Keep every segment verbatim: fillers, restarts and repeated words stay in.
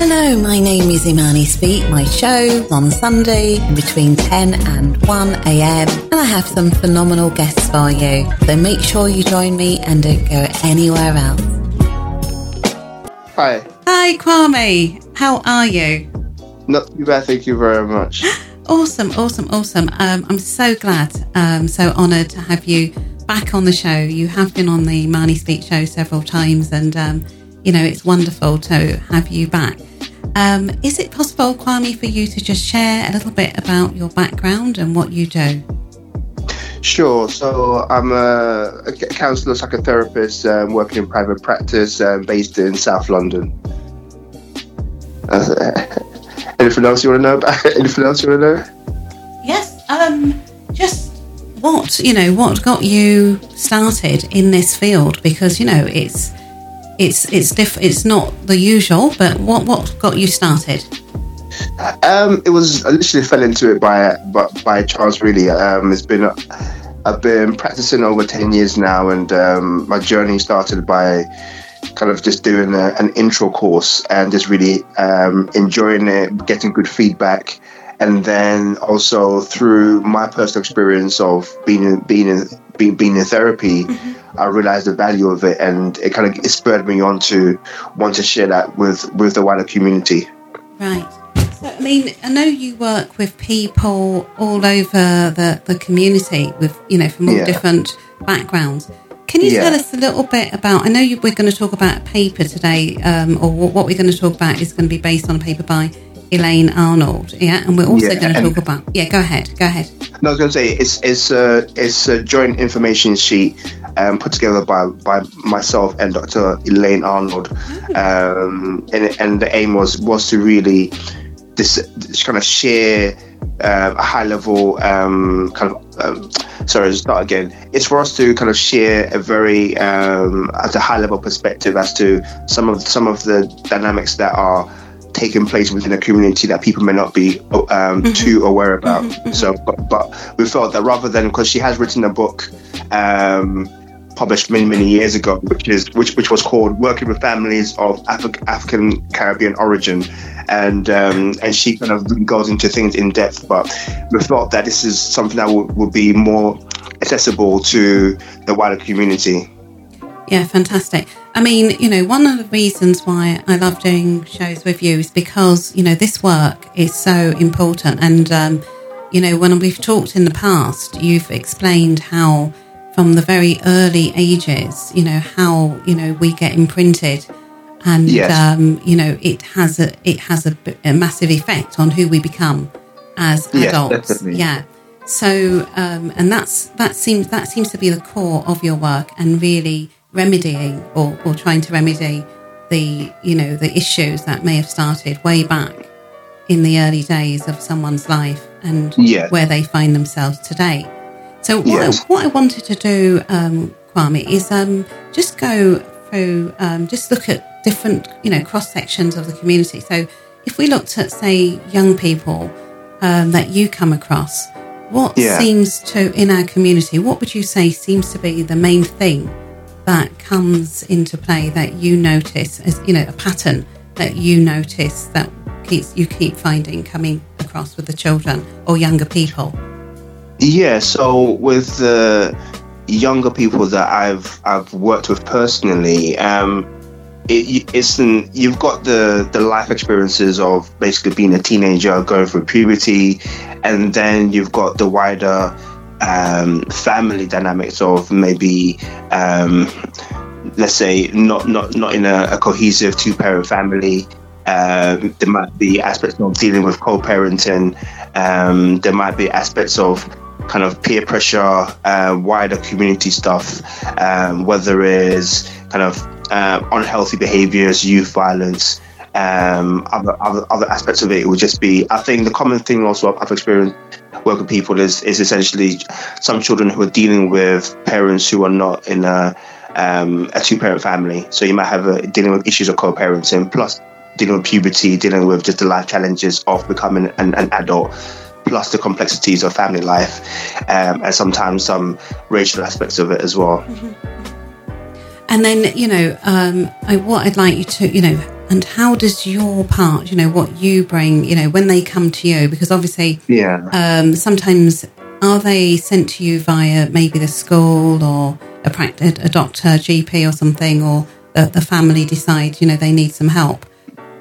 Hello, my name is Imani Speak. My show's on Sunday between ten and one a.m. and I have some phenomenal guests for you. So make sure you join me and don't go anywhere else. Hi. Hi, Kwame. How are you? Not too bad, thank you very much. Awesome, awesome, awesome. Um, I'm so glad, um, so honoured to have you back on the show. You have been on the Imani Speak show several times and, um, you know, it's wonderful to have you back. Um, is it possible, Kwame, for you to just share a little bit about your background and what you do? Sure. So I'm a, a counsellor, psychotherapist, um, working in private practice, um, based in South London. Uh, anything else you want to know about? Anything else you want to know? Yes. Um, just what, you know, what got you started in this field? Because, you know, it's It's it's diff- it's not the usual, but what, what got you started? Um, it was I literally fell into it by by, by chance, really. Um, it's been I've been practicing over ten years now, and um, my journey started by kind of just doing a, an intro course and just really um, enjoying it, getting good feedback, and then also through my personal experience of being being in being, being in therapy. Mm-hmm. I realised the value of it, and it kind of it spurred me on to want to share that with, with the wider community. Right. So, I mean, I know you work with people all over the, the community with, you know, from all yeah. different backgrounds. Can you yeah. tell us a little bit about, I know you, we're going to talk about a paper today, um, or what we're going to talk about is going to be based on a paper by Elaine Arnold, yeah, and we're also yeah, going to talk about. Yeah, go ahead, go ahead. No, I was going to say it's it's a it's a joint information sheet um, put together by by myself and Doctor Elaine Arnold, oh. um, and and the aim was was to really this, this kind of share uh, a high level um, kind of. Um, sorry, start again. It's for us to kind of share a very um, at a high level perspective as to some of some of the dynamics that are taking place within a community that people may not be um, mm-hmm. too aware about. Mm-hmm. So, but, but we felt that rather than, because she has written a book um, published many, many years ago, which is which which was called Working with Families of Afri- African Caribbean Origin, and um, and she kind of goes into things in depth. But we felt that this is something that would, would be more accessible to the wider community. Yeah, fantastic. I mean, you know, one of the reasons why I love doing shows with you is because, you know, this work is so important. And, um, you know, when we've talked in the past, you've explained how from the very early ages, you know, how, you know, we get imprinted and, yes. um, you know, it has a it has a, a massive effect on who we become as yes, adults. Definitely. Yeah. So um, and that's that seems that seems to be the core of your work and really remedying or, or trying to remedy the, you know, the issues that may have started way back in the early days of someone's life and yeah. where they find themselves today. So what, yes. I, what I wanted to do, um, Kwame, is um, just go through, um, just look at different, you know, cross sections of the community. So if we looked at, say, young people um, that you come across, what yeah. seems to, in our community, what would you say seems to be the main thing that comes into play that you notice, as you know, a pattern that you notice that keeps you keep finding coming across with the children or younger people? Yeah, so with the younger people that I've I've worked with personally, um, it, it's an, you've got the the life experiences of basically being a teenager, going through puberty, and then you've got the wider Um, family dynamics of maybe, um, let's say, not not not in a, a cohesive two-parent family. Uh, there might be aspects of dealing with co-parenting. Um, there might be aspects of kind of peer pressure, uh, wider community stuff, um, whether it's kind of uh, unhealthy behaviours, youth violence, um, other, other other aspects of it. It would just be, I think, the common thing also I've experienced working people is is essentially some children who are dealing with parents who are not in a um, a two-parent family. So you might have a, dealing with issues of co-parenting, plus dealing with puberty, dealing with just the life challenges of becoming an, an adult, plus the complexities of family life, um, and sometimes some racial aspects of it as well. Mm-hmm. And then, you know, um, I, what I'd like you to, you know, And how does your part, you know, what you bring, you know, when they come to you? Because obviously, yeah. um, sometimes are they sent to you via maybe the school or a, practice, a doctor, G P or something, or the, the family decide, you know, they need some help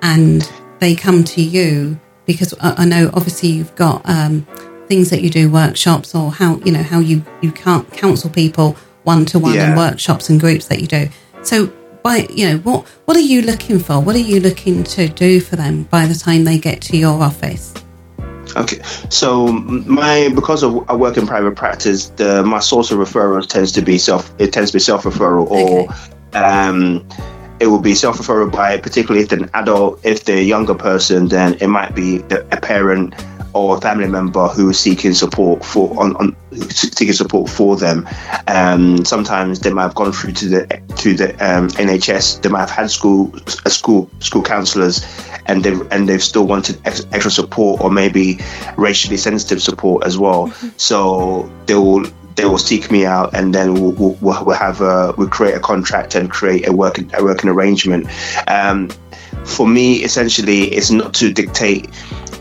and they come to you? Because I, I know obviously you've got um, things that you do, workshops, or how, you know, how you, you can't counsel people one-to-one yeah. and workshops and groups that you do. So, by, you know, what what are you looking for? What are you looking to do for them by the time they get to your office? Okay, so my because of I work in private practice, the my source of referrals tends to be self. It tends to be self referral, or okay. um, it will be self referral by, particularly if an adult, if they're a younger person, then it might be a parent or a family member who is seeking support for on, on seeking support for them. Um, sometimes they might have gone through to the to the um, N H S. They might have had school school school counsellors, and they and they've still wanted ex- extra support, or maybe racially sensitive support as well. Mm-hmm. So they will they will seek me out, and then we'll, we'll, we'll have a, we'll create a contract and create a working a working arrangement. Um, for me, essentially, it's not to dictate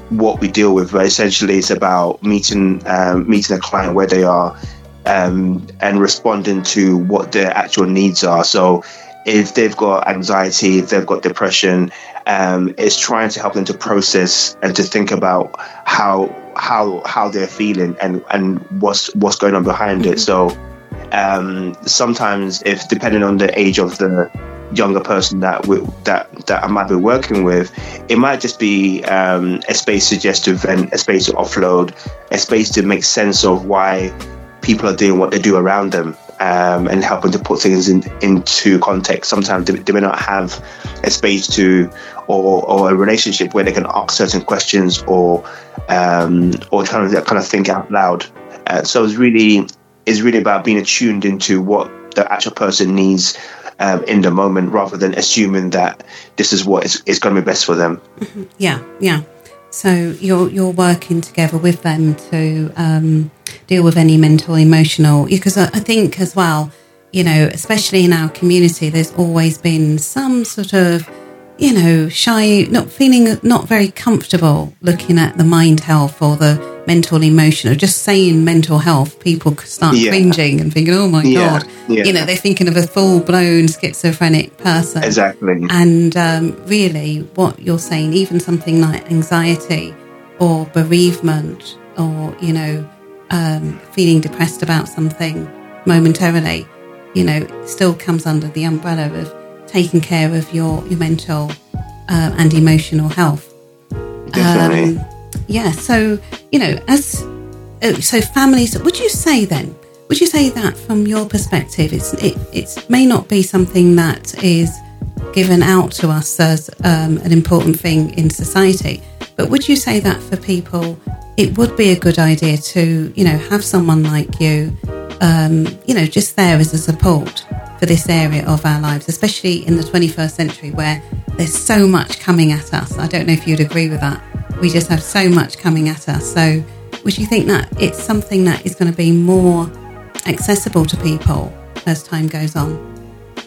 what we deal with, but essentially it's about meeting um, meeting a client where they are, um, and responding to what their actual needs are. So if they've got anxiety, if they've got depression, um, it's trying to help them to process and to think about how how how they're feeling and, and what's what's going on behind it. So um, sometimes, if depending on the age of the younger person that we, that that I might be working with, it might just be um, a space to just to vent, a space to offload, a space to make sense of why people are doing what they do around them, um, and helping to put things in, into context. Sometimes they, they may not have a space to, or, or a relationship where they can ask certain questions, or um, or trying to kind of think out loud. Uh, so it's really it's really about being attuned into what the actual person needs Um, in the moment, rather than assuming that this is what is, is going to be best for them. Mm-hmm. Yeah, yeah. So you're you're working together with them to um, deal with any mental, emotional. Because I, I think as well, you know, especially in our community, there's always been some sort of, you know, shy, not feeling, not very comfortable looking at the mind health or the mental, emotional. Just saying mental health, people start yeah. cringing and thinking, "Oh my yeah. god," yeah. you know, they're thinking of a full-blown schizophrenic person. Exactly. And um, really, what you're saying, even something like anxiety or bereavement, or you know, um, feeling depressed about something momentarily, you know, still comes under the umbrella of taking care of your, your mental uh, and emotional health. Definitely. Um, yeah, so, you know, as so families, would you say then, would you say that from your perspective, it's it it's, may not be something that is given out to us as um, an important thing in society, but would you say that for people, it would be a good idea to, you know, have someone like you, um, you know, just there as a support for this area of our lives, especially in the twenty-first century where there's so much coming at us? I don't know if you'd agree with that. We just have so much coming at us. So would you think that it's something that is going to be more accessible to people as time goes on?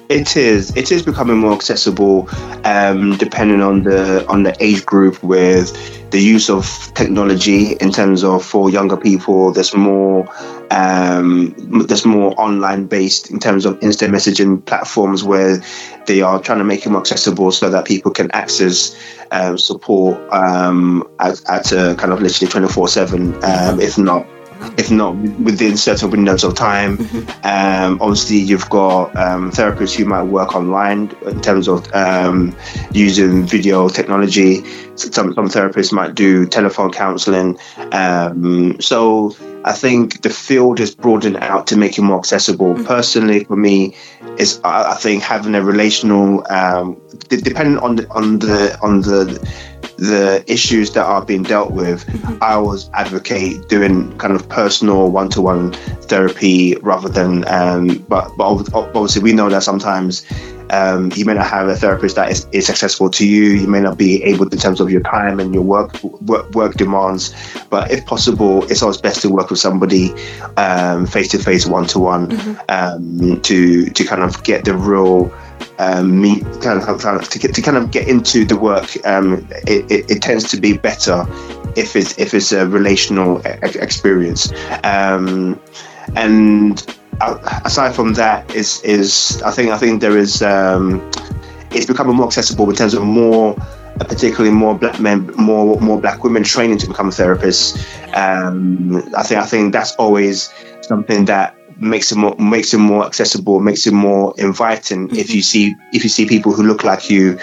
It is. It is becoming more accessible, um, depending on the on the age group, with the use of technology in terms of for younger people. There's more um, there's more online based in terms of instant messaging platforms where they are trying to make it more accessible so that people can access um, support um, at, at a kind of literally twenty-four seven, um, if not. If not within certain windows of time. Mm-hmm. Um, obviously, you've got um, therapists who might work online in terms of um, using video technology. Some, some therapists might do telephone counselling. Um, so I think the field is broadened out to make it more accessible. Mm-hmm. Personally, for me, is I, I think having a relational, um, d- depending on the on the on the. the issues that are being dealt with, I always advocate doing kind of personal one-to-one therapy rather than um but, but obviously we know that sometimes Um, you may not have a therapist that is, is accessible to you. You may not be able to, in terms of your time and your work, work, work demands. But if possible, it's always best to work with somebody um, face-to-face, one-to-one, mm-hmm. um, to to kind of get the real um, meat, kind of, kind of, to, get, to kind of get into the work. Um, it, it, it tends to be better if it's, if it's a relational e- experience. Um, and... aside from that, is is I think I think there is um, it's becoming more accessible in terms of more, particularly more black men, more more black women training to become therapists. Um, I think I think that's always something that makes it more makes it more accessible, makes it more inviting. Mm-hmm. If you see if you see people who look like you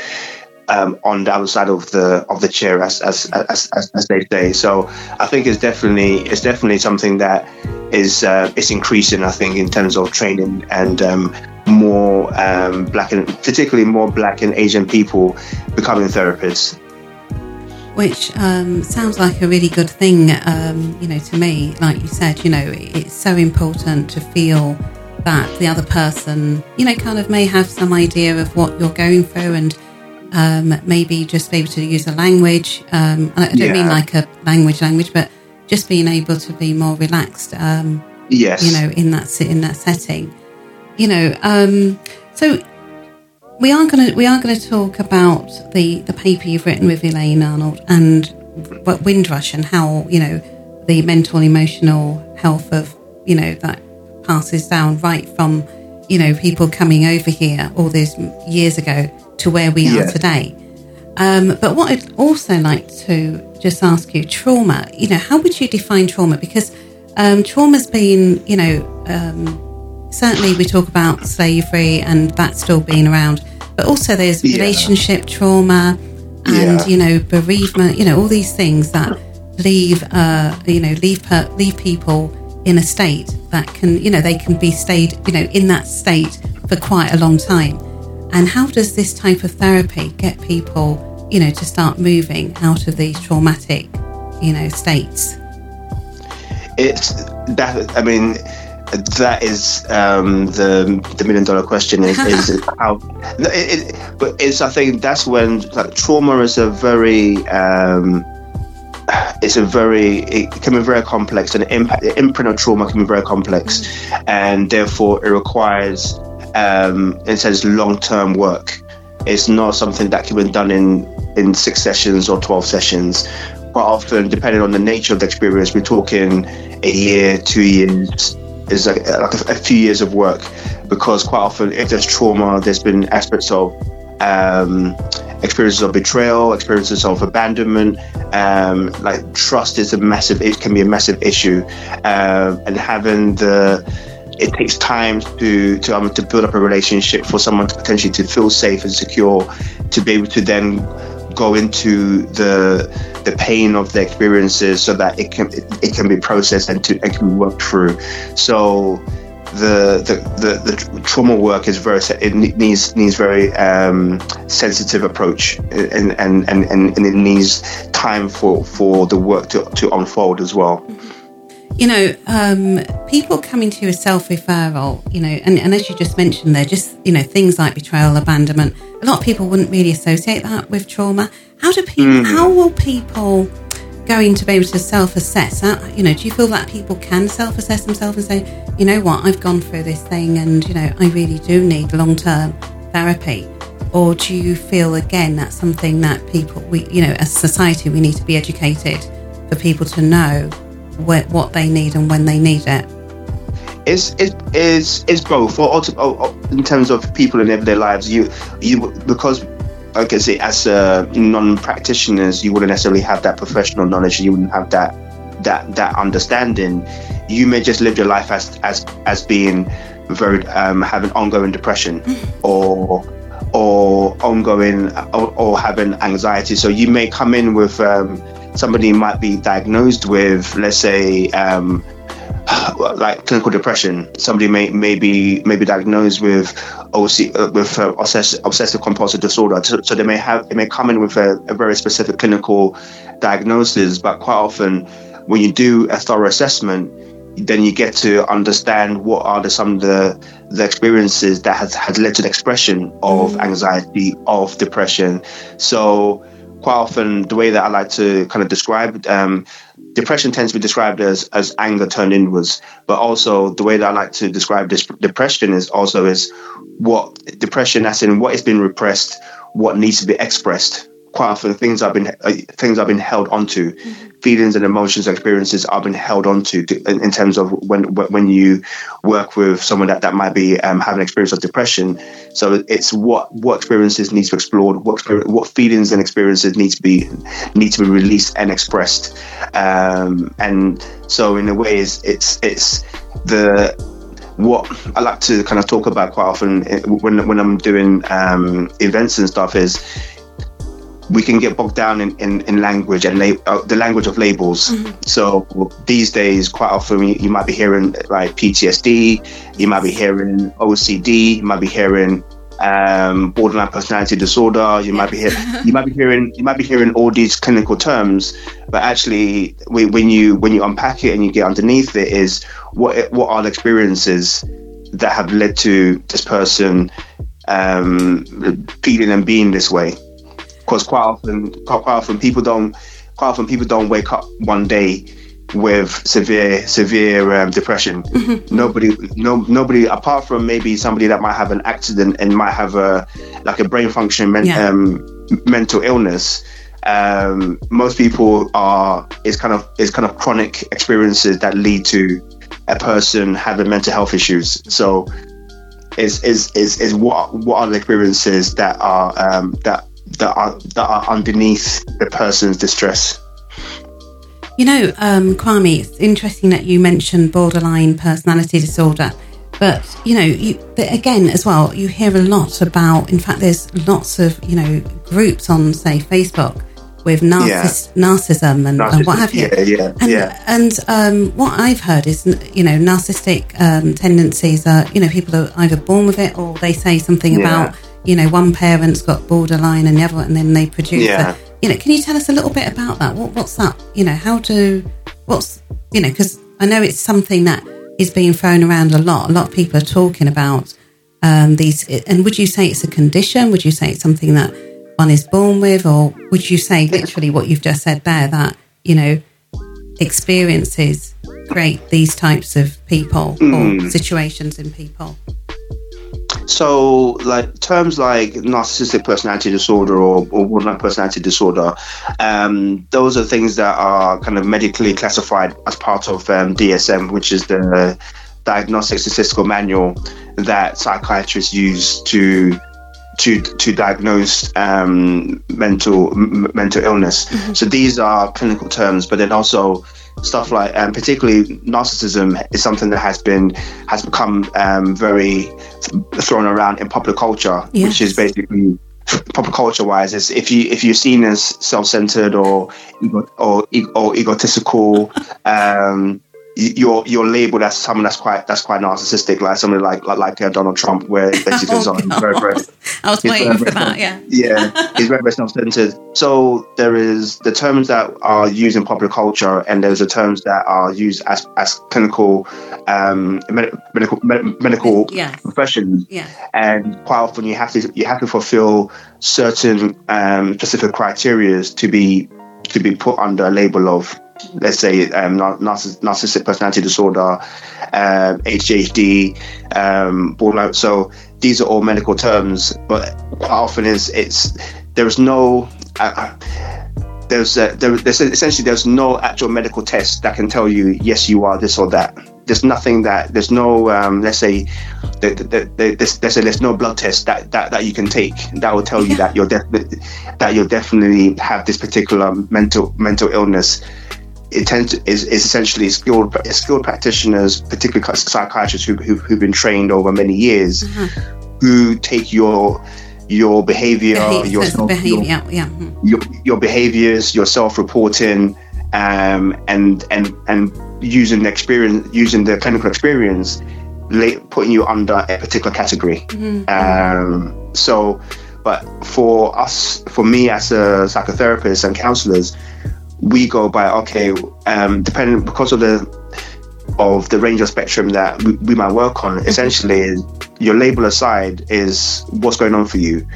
um, on the other side of the of the chair, as as as, as, as they say. So I think it's definitely it's definitely something that. Is uh, it's increasing, I think, in terms of training, and um, more um, black and particularly more black and Asian people becoming therapists. Which um, sounds like a really good thing, um, you know, to me. Like you said, you know, it's so important to feel that the other person, you know, kind of may have some idea of what you're going through, and um, maybe just be able to use a language. Um, I don't yeah. mean like a language language, but just being able to be more relaxed, um, yes, you know, in that in that setting, you know. Um, so we are gonna we are gonna talk about the, the paper you've written with Elaine Arnold and what Windrush, and how, you know, the mental emotional health of, you know, that passes down right from, you know, people coming over here all those years ago to where we yeah. are today. Um, but what I'd also like to just ask you, trauma, you know, how would you define trauma? Because um, trauma's been, you know, um, certainly we talk about slavery and that's still being around, but also there's yeah. relationship trauma and, yeah. you know, bereavement, you know, all these things that leave, uh, you know, leave, per- leave people in a state that can, you know, they can be stayed, you know, in that state for quite a long time. And how does this type of therapy get people, you know, to start moving out of these traumatic, you know, states? It's that, I mean, that is um, the the million dollar question is, is how. It, it, but it's, I think that's when, like, trauma is a very, um, it's a very, it can be very complex, and the impact, the imprint of trauma can be very complex, and therefore it requires, um, it says long term work. It's not something that can be done in, in six sessions or twelve sessions. Quite often, depending on the nature of the experience, we're talking a year, two years, it's like, like a, a few years of work. Because quite often, if there's trauma, there's been aspects of um, experiences of betrayal, experiences of abandonment. Um, like trust is a massive, it can be a massive issue. Um, and having the It takes time to to, um, to build up a relationship for someone to potentially to feel safe and secure, to be able to then go into the the pain of the experiences, so that it can it, it can be processed and to and can be worked through. So the the, the, the trauma work is very it needs needs very um, sensitive approach, and and, and and and it needs time for for the work to to unfold as well. You know, um, people coming to you as self-referral, you know, and, and as you just mentioned there, just, you know, things like betrayal, abandonment, a lot of people wouldn't really associate that with trauma. How do people, mm. how will people going to be able to self-assess? How, you know, do you feel that people can self-assess themselves and say, you know what, I've gone through this thing and, you know, I really do need long-term therapy? Or do you feel, again, that's something that people, we, you know, as a society, we need to be educated for people to know what they need and when they need it? It's it is it's both. Or, or, or in terms of people in everyday lives, you you because I can say as uh, non-practitioners, you wouldn't necessarily have that professional knowledge. You wouldn't have that that that understanding. You may just live your life as as as being very um, having ongoing depression or. or ongoing or, or having anxiety. So you may come in with um, somebody might be diagnosed with, let's say, um, like clinical depression. Somebody may, may, be, may be diagnosed with O C, uh, with uh, obsessive, obsessive compulsive disorder. So, so they may have, they may come in with a, a very specific clinical diagnosis, but quite often when you do a thorough assessment, then you get to understand what are the, some of the, the experiences that has, has led to the expression of anxiety, of depression. So quite often, the way that I like to kind of describe um, depression tends to be described as, as anger turned inwards. But also the way that I like to describe this depression is also is what depression, as in what has been repressed, what needs to be expressed. Quite often, things I've been uh, things I've been held onto, mm-hmm. feelings and emotions, experiences I've been held onto. To, in, in terms of when when you work with someone that, that might be um, having an experience of depression, so it's what what experiences need to be explored, what what feelings and experiences need to be need to be released and expressed, um, and so in a way, it's it's, it's the. What I like to kind of talk about quite often when when I'm doing um, events and stuff is we can get bogged down in, in, in language and lab- uh, the language of labels. Mm-hmm. So these days, quite often you, you might be hearing like P T S D, you might be hearing O C D, you might be hearing um, borderline personality disorder. You might be hearing you might be hearing you might be hearing all these clinical terms, but actually we, when you when you unpack it and you get underneath it is. What what are the experiences that have led to this person um, feeling and being this way? Because quite often, quite often people don't, quite often people don't wake up one day with severe severe um, depression. Mm-hmm. Nobody, no nobody, apart from maybe somebody that might have an accident and might have a like a brain function men- yeah. um, mental illness. Um, most people are it's kind of it's kind of chronic experiences that lead to. A person having mental health issues. So, is is is is what what are the experiences that are um, that that are that are underneath the person's distress? You know, um, Kwame, it's interesting that you mentioned borderline personality disorder, but you know, you, again as well, you hear a lot about. In fact, there's lots of you know groups on say Facebook. With narciss- yeah. narcissism and, narcissism, and what have you. Yeah, yeah, and yeah. and um, what I've heard is, you know, narcissistic um, tendencies are, you know, people are either born with it or they say something yeah. about, you know, one parent's got borderline and the other, and then they produce yeah. a, you know, can you tell us a little bit about that? What, what's that? You know, how do, what's, you know, because I know it's something that is being thrown around a lot. A lot of people are talking about um, these. And would you say it's a condition? Would you say it's something that, one is born with, or would you say literally what you've just said there, that you know experiences create these types of people mm. or situations in people? So like terms like narcissistic personality disorder or, or borderline personality disorder, um, those are things that are kind of medically classified as part of um, D S M, which is the uh, diagnostic statistical manual that psychiatrists use to to to diagnose um, mental m- mental illness. Mm-hmm. So these are clinical terms, but then also stuff like, um, particularly narcissism is something that has been, has become um, very thrown around in popular culture, yes. which is basically, popular culture wise, is if, you, if you're seen as self-centered or, or, or egotistical, um, You're you're labelled as someone that's quite that's quite narcissistic, like someone like like, like uh, Donald Trump, where basically oh, on very, very, I was waiting very, for very, that, yeah. Yeah, he's very, very self-centered. So there is the terms that are used in popular culture, and there's the terms that are used as as clinical um, med- medical med- medical yes. professions, yeah. And quite often you have to you have to fulfil certain um, specific criteria to be to be put under a label of. Let's say um, narciss- narcissistic personality disorder, um, A D H D, um, borderline. So these are all medical terms, but quite often is it's there is no uh, there's uh, there, there's essentially there's no actual medical test that can tell you yes you are this or that. There's nothing that there's no um, let's say the, the, the, the, this, let's say there's no blood test that, that, that you can take that will tell you that you're de- that you'll definitely have this particular mental mental illness. It tends to, is, is essentially skilled skilled practitioners, particularly psychiatrists who, who who've been trained over many years, mm-hmm. who take your your behavior, behavior your self, behavior, your, yeah. your your behaviors, your self-reporting, um, and and and using the experience, using the clinical experience, putting you under a particular category. Mm-hmm. Um, so, but for us, for me as a psychotherapist and counselors. We go by okay, um, depending because of the of the range of spectrum that we, we might work on, essentially your label aside is what's going on for you.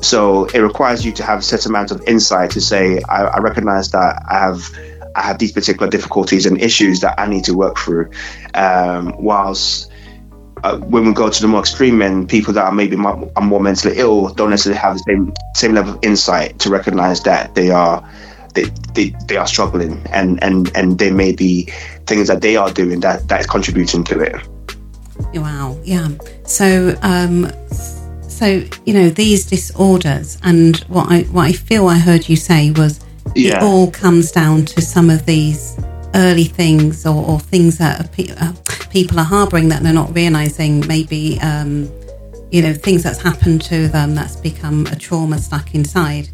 So it requires you to have a certain amount of insight to say, I, I recognize that I have I have these particular difficulties and issues that I need to work through. Um, whilst uh, when we go to the more extreme end, people that are maybe more, are more mentally ill don't necessarily have the same same level of insight to recognize that they are they they, they are struggling, and, and, and there may be things that they are doing that, that is contributing to it. Wow, yeah. So. Um... So, you know, these disorders, and what I what I feel I heard you say was yeah. it all comes down to some of these early things or, or things that are pe- uh, people are harbouring that they're not realising, maybe, um, you know, things that's happened to them that's become a trauma stuck inside,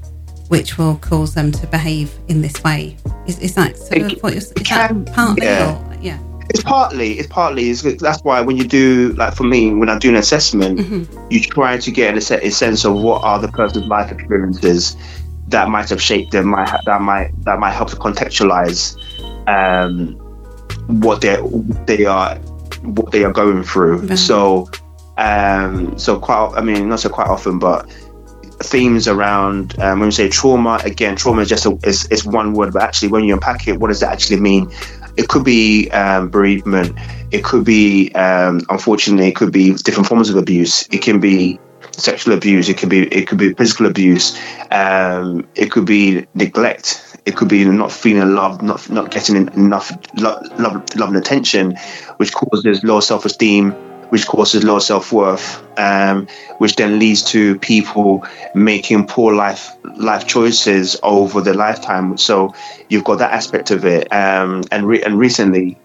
which will cause them to behave in this way. Is, is that sort it, of what you're saying? Is can, that partly yeah. or, yeah? It's partly, it's partly, it's, that's why when you do, like for me, when I do an assessment, mm-hmm. you try to get a, a sense of what are the person's life experiences that might have shaped them, might ha- that might that might help to contextualize um, what they they are what they are going through. Mm-hmm. So, um, so quite, I mean, not so quite often, but themes around um, when we say trauma, again, trauma is just a, is, is one word, but actually when you unpack it, what does that actually mean? It could be um, bereavement. It could be, um, unfortunately, it could be different forms of abuse. It can be sexual abuse. It could be, it could be physical abuse. Um, it could be neglect. It could be not feeling loved, not not getting enough lo- love, love and attention, which causes low self-esteem, which causes low self-worth, um, which then leads to people making poor life life choices over their lifetime. So you've got that aspect of it. Um, and re- and recently,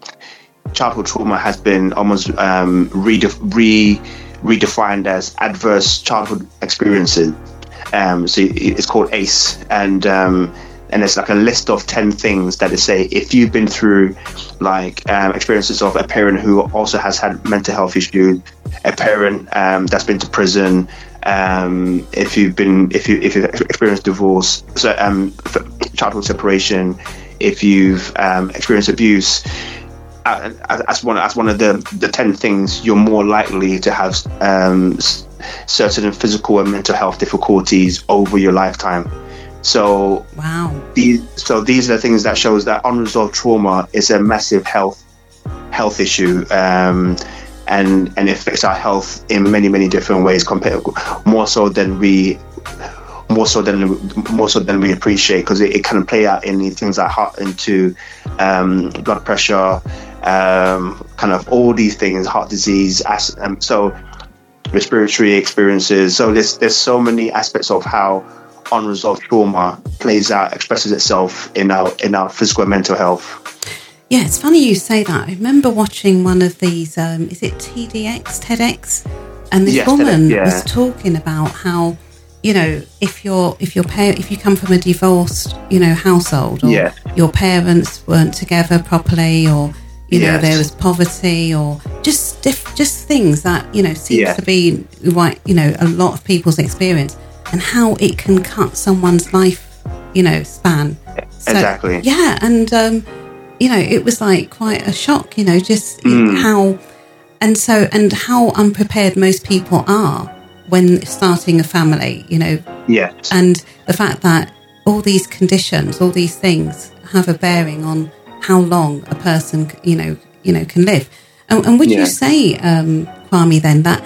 childhood trauma has been almost um, redef- re- redefined as adverse childhood experiences. Um, so it's called A C E. And um, and it's like a list of ten things that they say, if you've been through like um, experiences of a parent who also has had mental health issues, a parent um, that's been to prison, um, if you've been, if you, if you've experienced divorce, so um, childhood separation, if you've um, experienced abuse, uh, as one, as one of the, the ten things, you're more likely to have um, certain physical and mental health difficulties over your lifetime. So wow. these so these are the things that shows that unresolved trauma is a massive health health issue, um, and and it affects our health in many many different ways, compared more so than we more so than more so than we appreciate, because it, it can play out in things like heart, into um, blood pressure, um, kind of all these things, heart disease, as, um, so respiratory experiences. So there's there's so many aspects of how unresolved trauma plays out, expresses itself in our in our physical and mental health. Yeah, it's funny you say that. I remember watching one of these, um, is it T D X, TEDx? And this yes, woman TEDx, yeah. was talking about how, you know, if you're if your par- if you come from a divorced, you know, household, or yeah. your parents weren't together properly, or you know, yes. there was poverty, or just diff- just things that, you know, seems yeah. to be right, you know, a lot of people's experience. And how it can cut someone's life, you know, span. So, exactly. Yeah, and um, you know, it was like quite a shock, you know, just mm. how, and so and how unprepared most people are when starting a family, you know. Yes. And the fact that all these conditions, all these things, have a bearing on how long a person, you know, you know, can live. And, and would yeah. you say, um, Kwame, then that?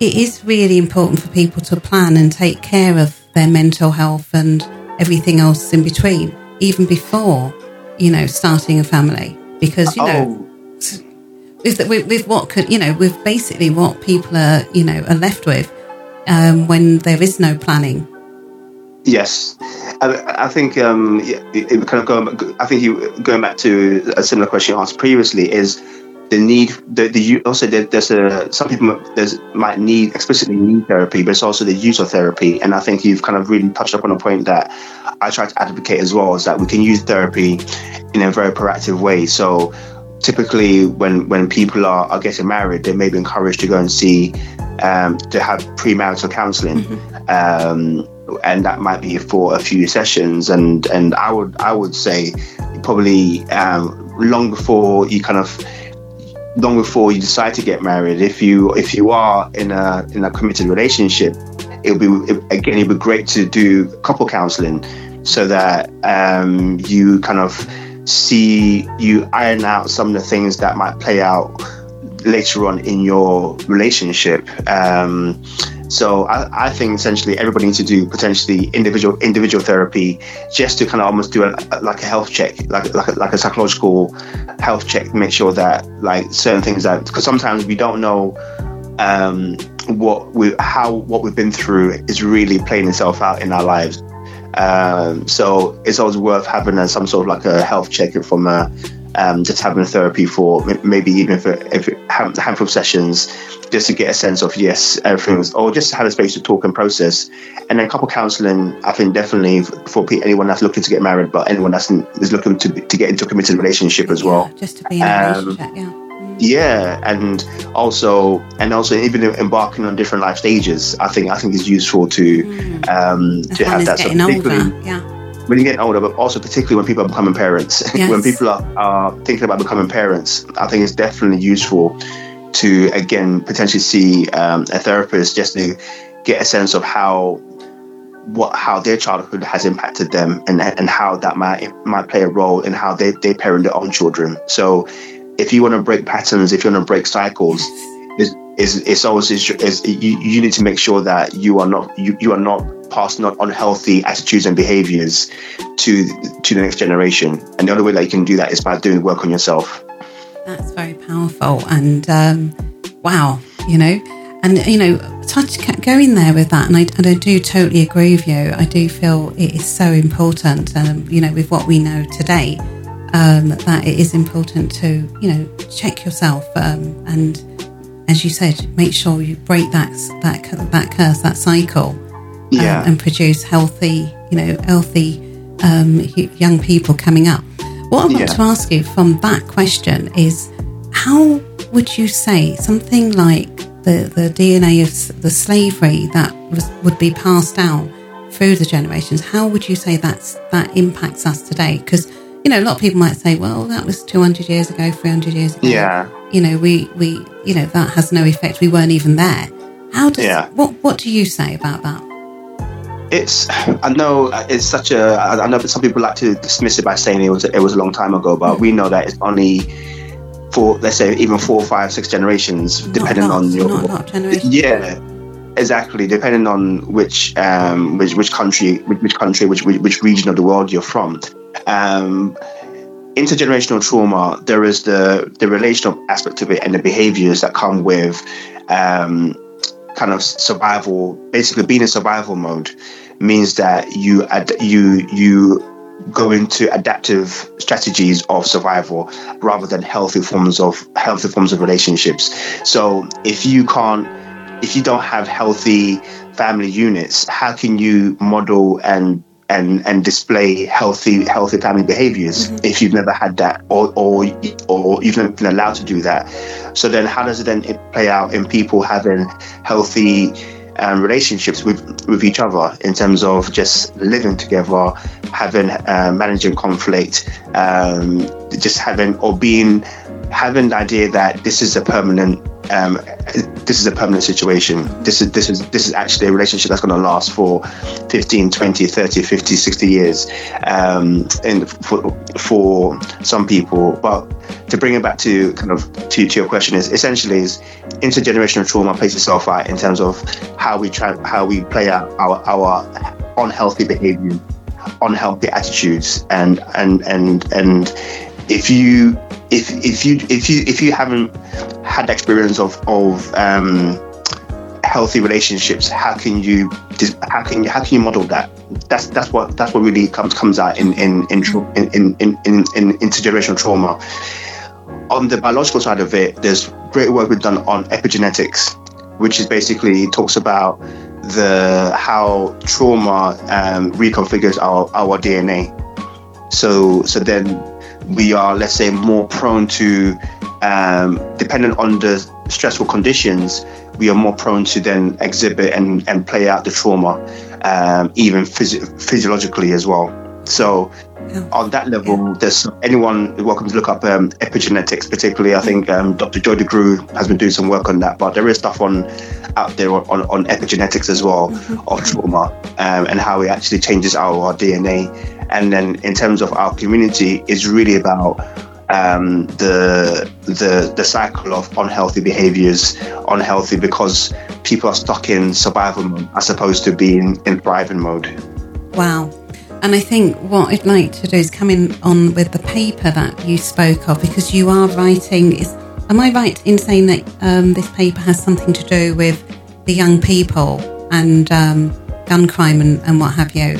It is really important for people to plan and take care of their mental health and everything else in between, even before, you know, starting a family, because, you know, oh. with, with, with what could, you know, with basically what people are, you know, are left with um, when there is no planning. Yes, I, I think um, it, it kind of go, I think you going back to a similar question you asked previously is. The need, the, the also there, there's a some people there's, might need explicitly need therapy, but it's also the use of therapy. And I think you've kind of really touched upon a point that I try to advocate as well, is that we can use therapy in a very proactive way. So typically, when when people are, are getting married, they may be encouraged to go and see um, to have premarital counselling, mm-hmm. um, and that might be for a few sessions. And and I would I would say probably um, long before you kind of long before you decide to get married. If you if you are in a in a committed relationship, it'll be again it'd be great to do couple counselling so that um, you kind of see you iron out some of the things that might play out later on in your relationship. Um, so I, I think essentially everybody needs to do potentially individual individual therapy just to kind of almost do a, like a health check, like like a, like a psychological health check, make sure that like certain things that, because sometimes we don't know um, what we how what we've been through is really playing itself out in our lives. Um, so it's always worth having a, some sort of like a health check from a Um, just having a therapy for maybe even for a handful of sessions, just to get a sense of yes, everything's, or just have a space to talk and process. And then couple counselling, I think definitely for anyone that's looking to get married, but anyone that's in, is looking to to get into a committed relationship as well. Yeah, just to be in a um, relationship, yeah. Yeah, and also and also even embarking on different life stages, I think I think is useful to mm. um, to have that sort of thing. Yeah. When you get older, but also particularly when people are becoming parents, yes. When people are, are thinking about becoming parents, I think it's definitely useful to, again, potentially see um, a therapist just to get a sense of how what how their childhood has impacted them and and how that might might play a role in how they, they parent their own children. So if you want to break patterns, if you want to break cycles, it's, it's, it's always it's, it's, you, you need to make sure that you are not you, you are not passing on unhealthy attitudes and behaviours to to the next generation, and the only way that you can do that is by doing work on yourself. That's very powerful, and um, wow, you know, and you know, touch going there with that, and I and I do totally agree with you. I do feel it is so important, and um, you know, with what we know today, um, that it is important to you know check yourself um, and, as you said, make sure you break that that that curse, that cycle. Yeah. Um, and produce healthy, you know, healthy um, young people coming up. What I want yeah. to ask you from that question is, how would you say something like the, the D N A of the slavery that was, would be passed down through the generations? How would you say that's, that impacts us today? Because, you know, a lot of people might say, well, that was two hundred years ago, three hundred years ago. Yeah. You know, we, we you know, that has no effect. We weren't even there. How does yeah. what what do you say about that? It's. I know it's such a. I know that some people like to dismiss it by saying it was. It was a long time ago, but we know that it's only for, let's say, even four, five, six generations, depending not on your. Not a lot of generations. Yeah, exactly. Depending on which, um, which, which country, which country, which, which region of the world you're from. Um, intergenerational trauma. There is the the relational aspect of it and the behaviours that come with. Um, kind of survival, basically being in survival mode means that you ad- you you go into adaptive strategies of survival rather than healthy forms of healthy forms of relationships. So if you can't if you don't have healthy family units, how can you model and and and display healthy healthy family behaviors mm-hmm. if you've never had that or or or you've never been allowed to do that? So then how does it then play out in people having healthy um, relationships with with each other in terms of just living together, having uh, managing conflict, um, just having or being having the idea that this is a permanent um, this is a permanent situation. This is this is this is actually a relationship that's going to last for fifteen, twenty, thirty, fifty, sixty years um, and for for some people. But to bring it back to kind of to, to your question is essentially is intergenerational trauma plays itself out in terms of how we try how we play out our our unhealthy behavior, unhealthy attitudes, and and and and if you. If if you if you if you haven't had the experience of of um, healthy relationships, how can you how can you how can you model that? That's that's what that's what really comes comes out in in in in in, in, in intergenerational trauma. On the biological side of it, there's great work we've done on epigenetics, which is basically talks about the how trauma um, reconfigures our our D N A. So so then. We are, let's say, more prone to, um, depending on the stressful conditions, we are more prone to then exhibit and, and play out the trauma, um, even phys- physiologically as well. So Yeah. On that level, yeah. there's anyone welcome to look up um, epigenetics, particularly. I think um, Doctor Joy DeGruy has been doing some work on that, but there is stuff on out there on, on, on epigenetics as well, mm-hmm. of trauma um, and how it actually changes our, our D N A. And then in terms of our community, it's really about um, the the the cycle of unhealthy behaviours, unhealthy because people are stuck in survival mode as opposed to being in thriving mode. Wow. And I think what I'd like to do is come in on with the paper that you spoke of, because you are writing, is, am I right in saying that um, this paper has something to do with the young people and um, gun crime and, and what have you?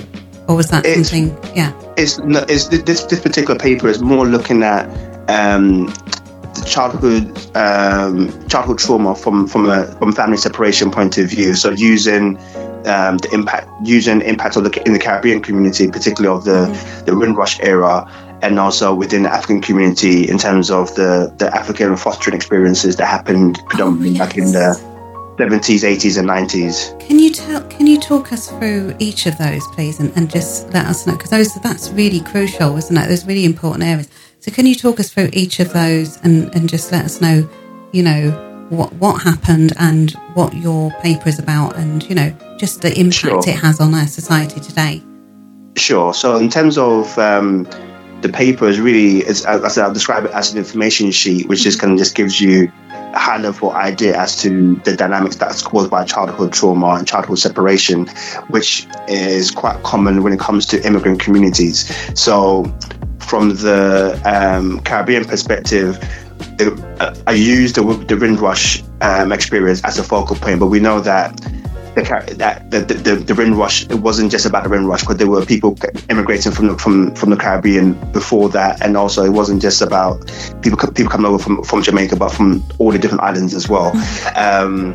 Or was that it's, something, yeah? It's, no, it's this, this particular paper is more looking at um, the childhood um, childhood trauma from, from a from family separation point of view. So using... Um, the impact, using impact of the, in the Caribbean community, particularly of the, mm-hmm. the Windrush era, and also within the African community in terms of the, the African fostering experiences that happened predominantly oh, yes. back in the seventies, eighties, and nineties. Can you tell? Can you talk us through each of those, please, and, and just let us know, because those that's really crucial, isn't it? Those really important areas. So, can you talk us through each of those and, and just let us know, you know. What, what happened and what your paper is about, and you know, just the impact sure. it has on our society today. Sure. So in terms of um, the paper is really, as I said, I'll describe it as an information sheet, which just kind of just gives you a high-level idea as to the dynamics that's caused by childhood trauma and childhood separation, which is quite common when it comes to immigrant communities. So from the um, Caribbean perspective, I use the, the Windrush um, experience as a focal point, but we know that the that the, the, the Windrush, it wasn't just about the Windrush, because there were people immigrating from the, from from the Caribbean before that, and also it wasn't just about people people coming over from, from Jamaica, but from all the different islands as well. Um,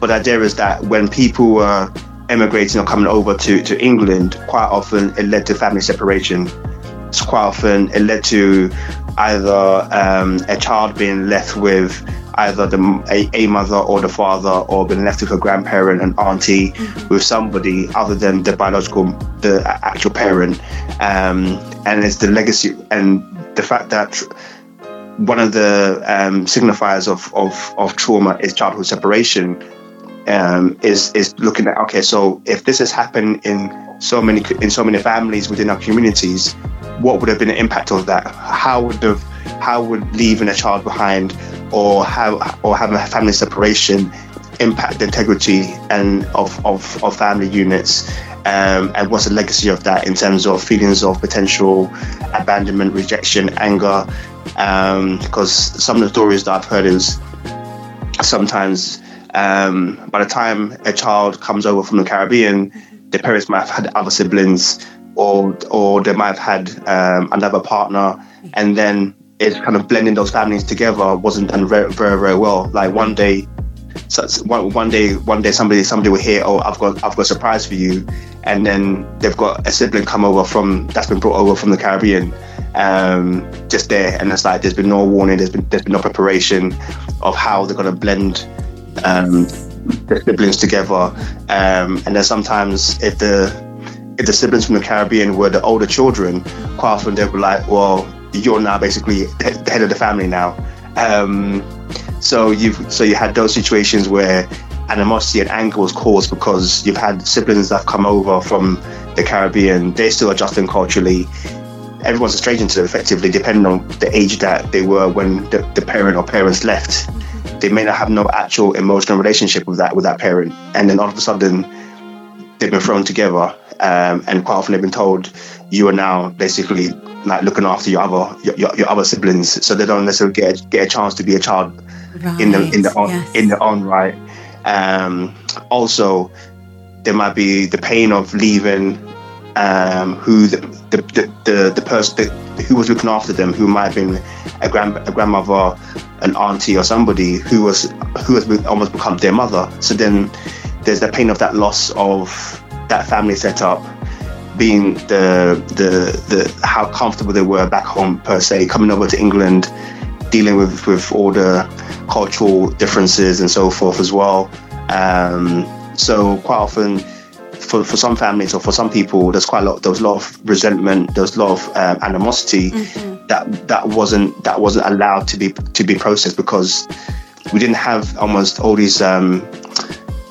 but the idea is that when people were immigrating or coming over to, to England, quite often it led to family separation. So quite often it led to either um, a child being left with either the, a, a mother or the father, or being left with a grandparent and auntie mm-hmm. with somebody other than the biological, the actual parent. Um, and it's the legacy and the fact that one of the um, signifiers of, of, of trauma is childhood separation. Um, is is looking at, okay, so if this has happened in so many in so many families within our communities, what would have been the impact of that? How would the how would leaving a child behind or how or having a family separation impact the integrity and of of, of family units? Um, and what's the legacy of that in terms of feelings of potential abandonment, rejection, anger? Um, because some of the stories that I've heard is sometimes. Um, by the time a child comes over from the Caribbean, their parents might have had other siblings, or or they might have had um, another partner, and then it's kind of blending those families together wasn't done very very, very well. Like one day, so one, one day, one day somebody somebody will hear, "Oh, I've got I've got a surprise for you," and then they've got a sibling come over from that's been brought over from the Caribbean. Um, just there, and it's like there's been no warning, there's been there's been no preparation of how they're going to blend. Um, the siblings together, um, and then sometimes if the if the siblings from the Caribbean were the older children, quite often they were like, "Well, you're now basically the head of the family now." Um, so you've so you had those situations where animosity and anger was caused because you've had siblings that have come over from the Caribbean. They're still adjusting culturally. Everyone's a stranger to them, effectively, depending on the age that they were when the, the parent or parents left. They may not have no actual emotional relationship with that with that parent, and then all of a sudden they've been thrown together, um, and quite often they've been told you are now basically like looking after your other your, your, your other siblings, so they don't necessarily get a, get a chance to be a child right. in the in the on, yes. in their own right. Um, also, there might be the pain of leaving um, who the the the, the, the person who was looking after them, who might have been a grand a grandmother, an auntie, or somebody who was who has almost become their mother. So then there's the pain of that loss of that family setup, being the the the how comfortable they were back home per se, coming over to England, dealing with, with all the cultural differences and so forth as well. Um, so quite often for, for some families or for some people, there's quite a lot. There was a lot of resentment. There was a lot of um, animosity mm-hmm. that that wasn't that wasn't allowed to be to be processed because we didn't have almost all these. Um,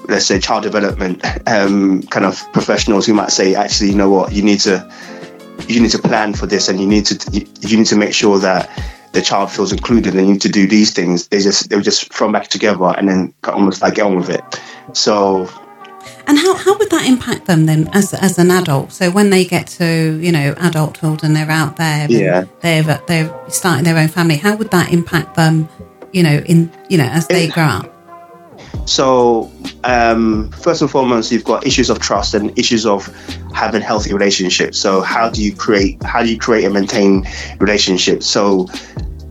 let's say child development um, kind of professionals who might say, actually, you know what, you need to you need to plan for this, and you need to you, you need to make sure that the child feels included, and you need to do these things. They just they were just thrown back together and then almost like get on with it. So, and how how would that impact them then as as an adult? So when they get to you know adulthood and they're out there, yeah, they're they're starting their own family. How would that impact them? You know, in you know as they it, grow up. So um, first and foremost, you've got issues of trust and issues of having healthy relationships. So how do you create, how do you create and maintain relationships? So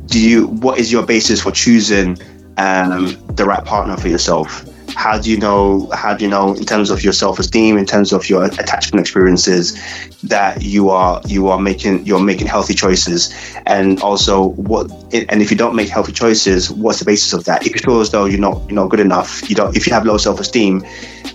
do you, what is your basis for choosing um, the right partner for yourself? How do you know, how do you know in terms of your self-esteem, in terms of your attachment experiences, that you are, you are making, you're making healthy choices? And also what, and if you don't make healthy choices, what's the basis of that? If you feel as though you're not, you're not good enough, you don't, if you have low self-esteem,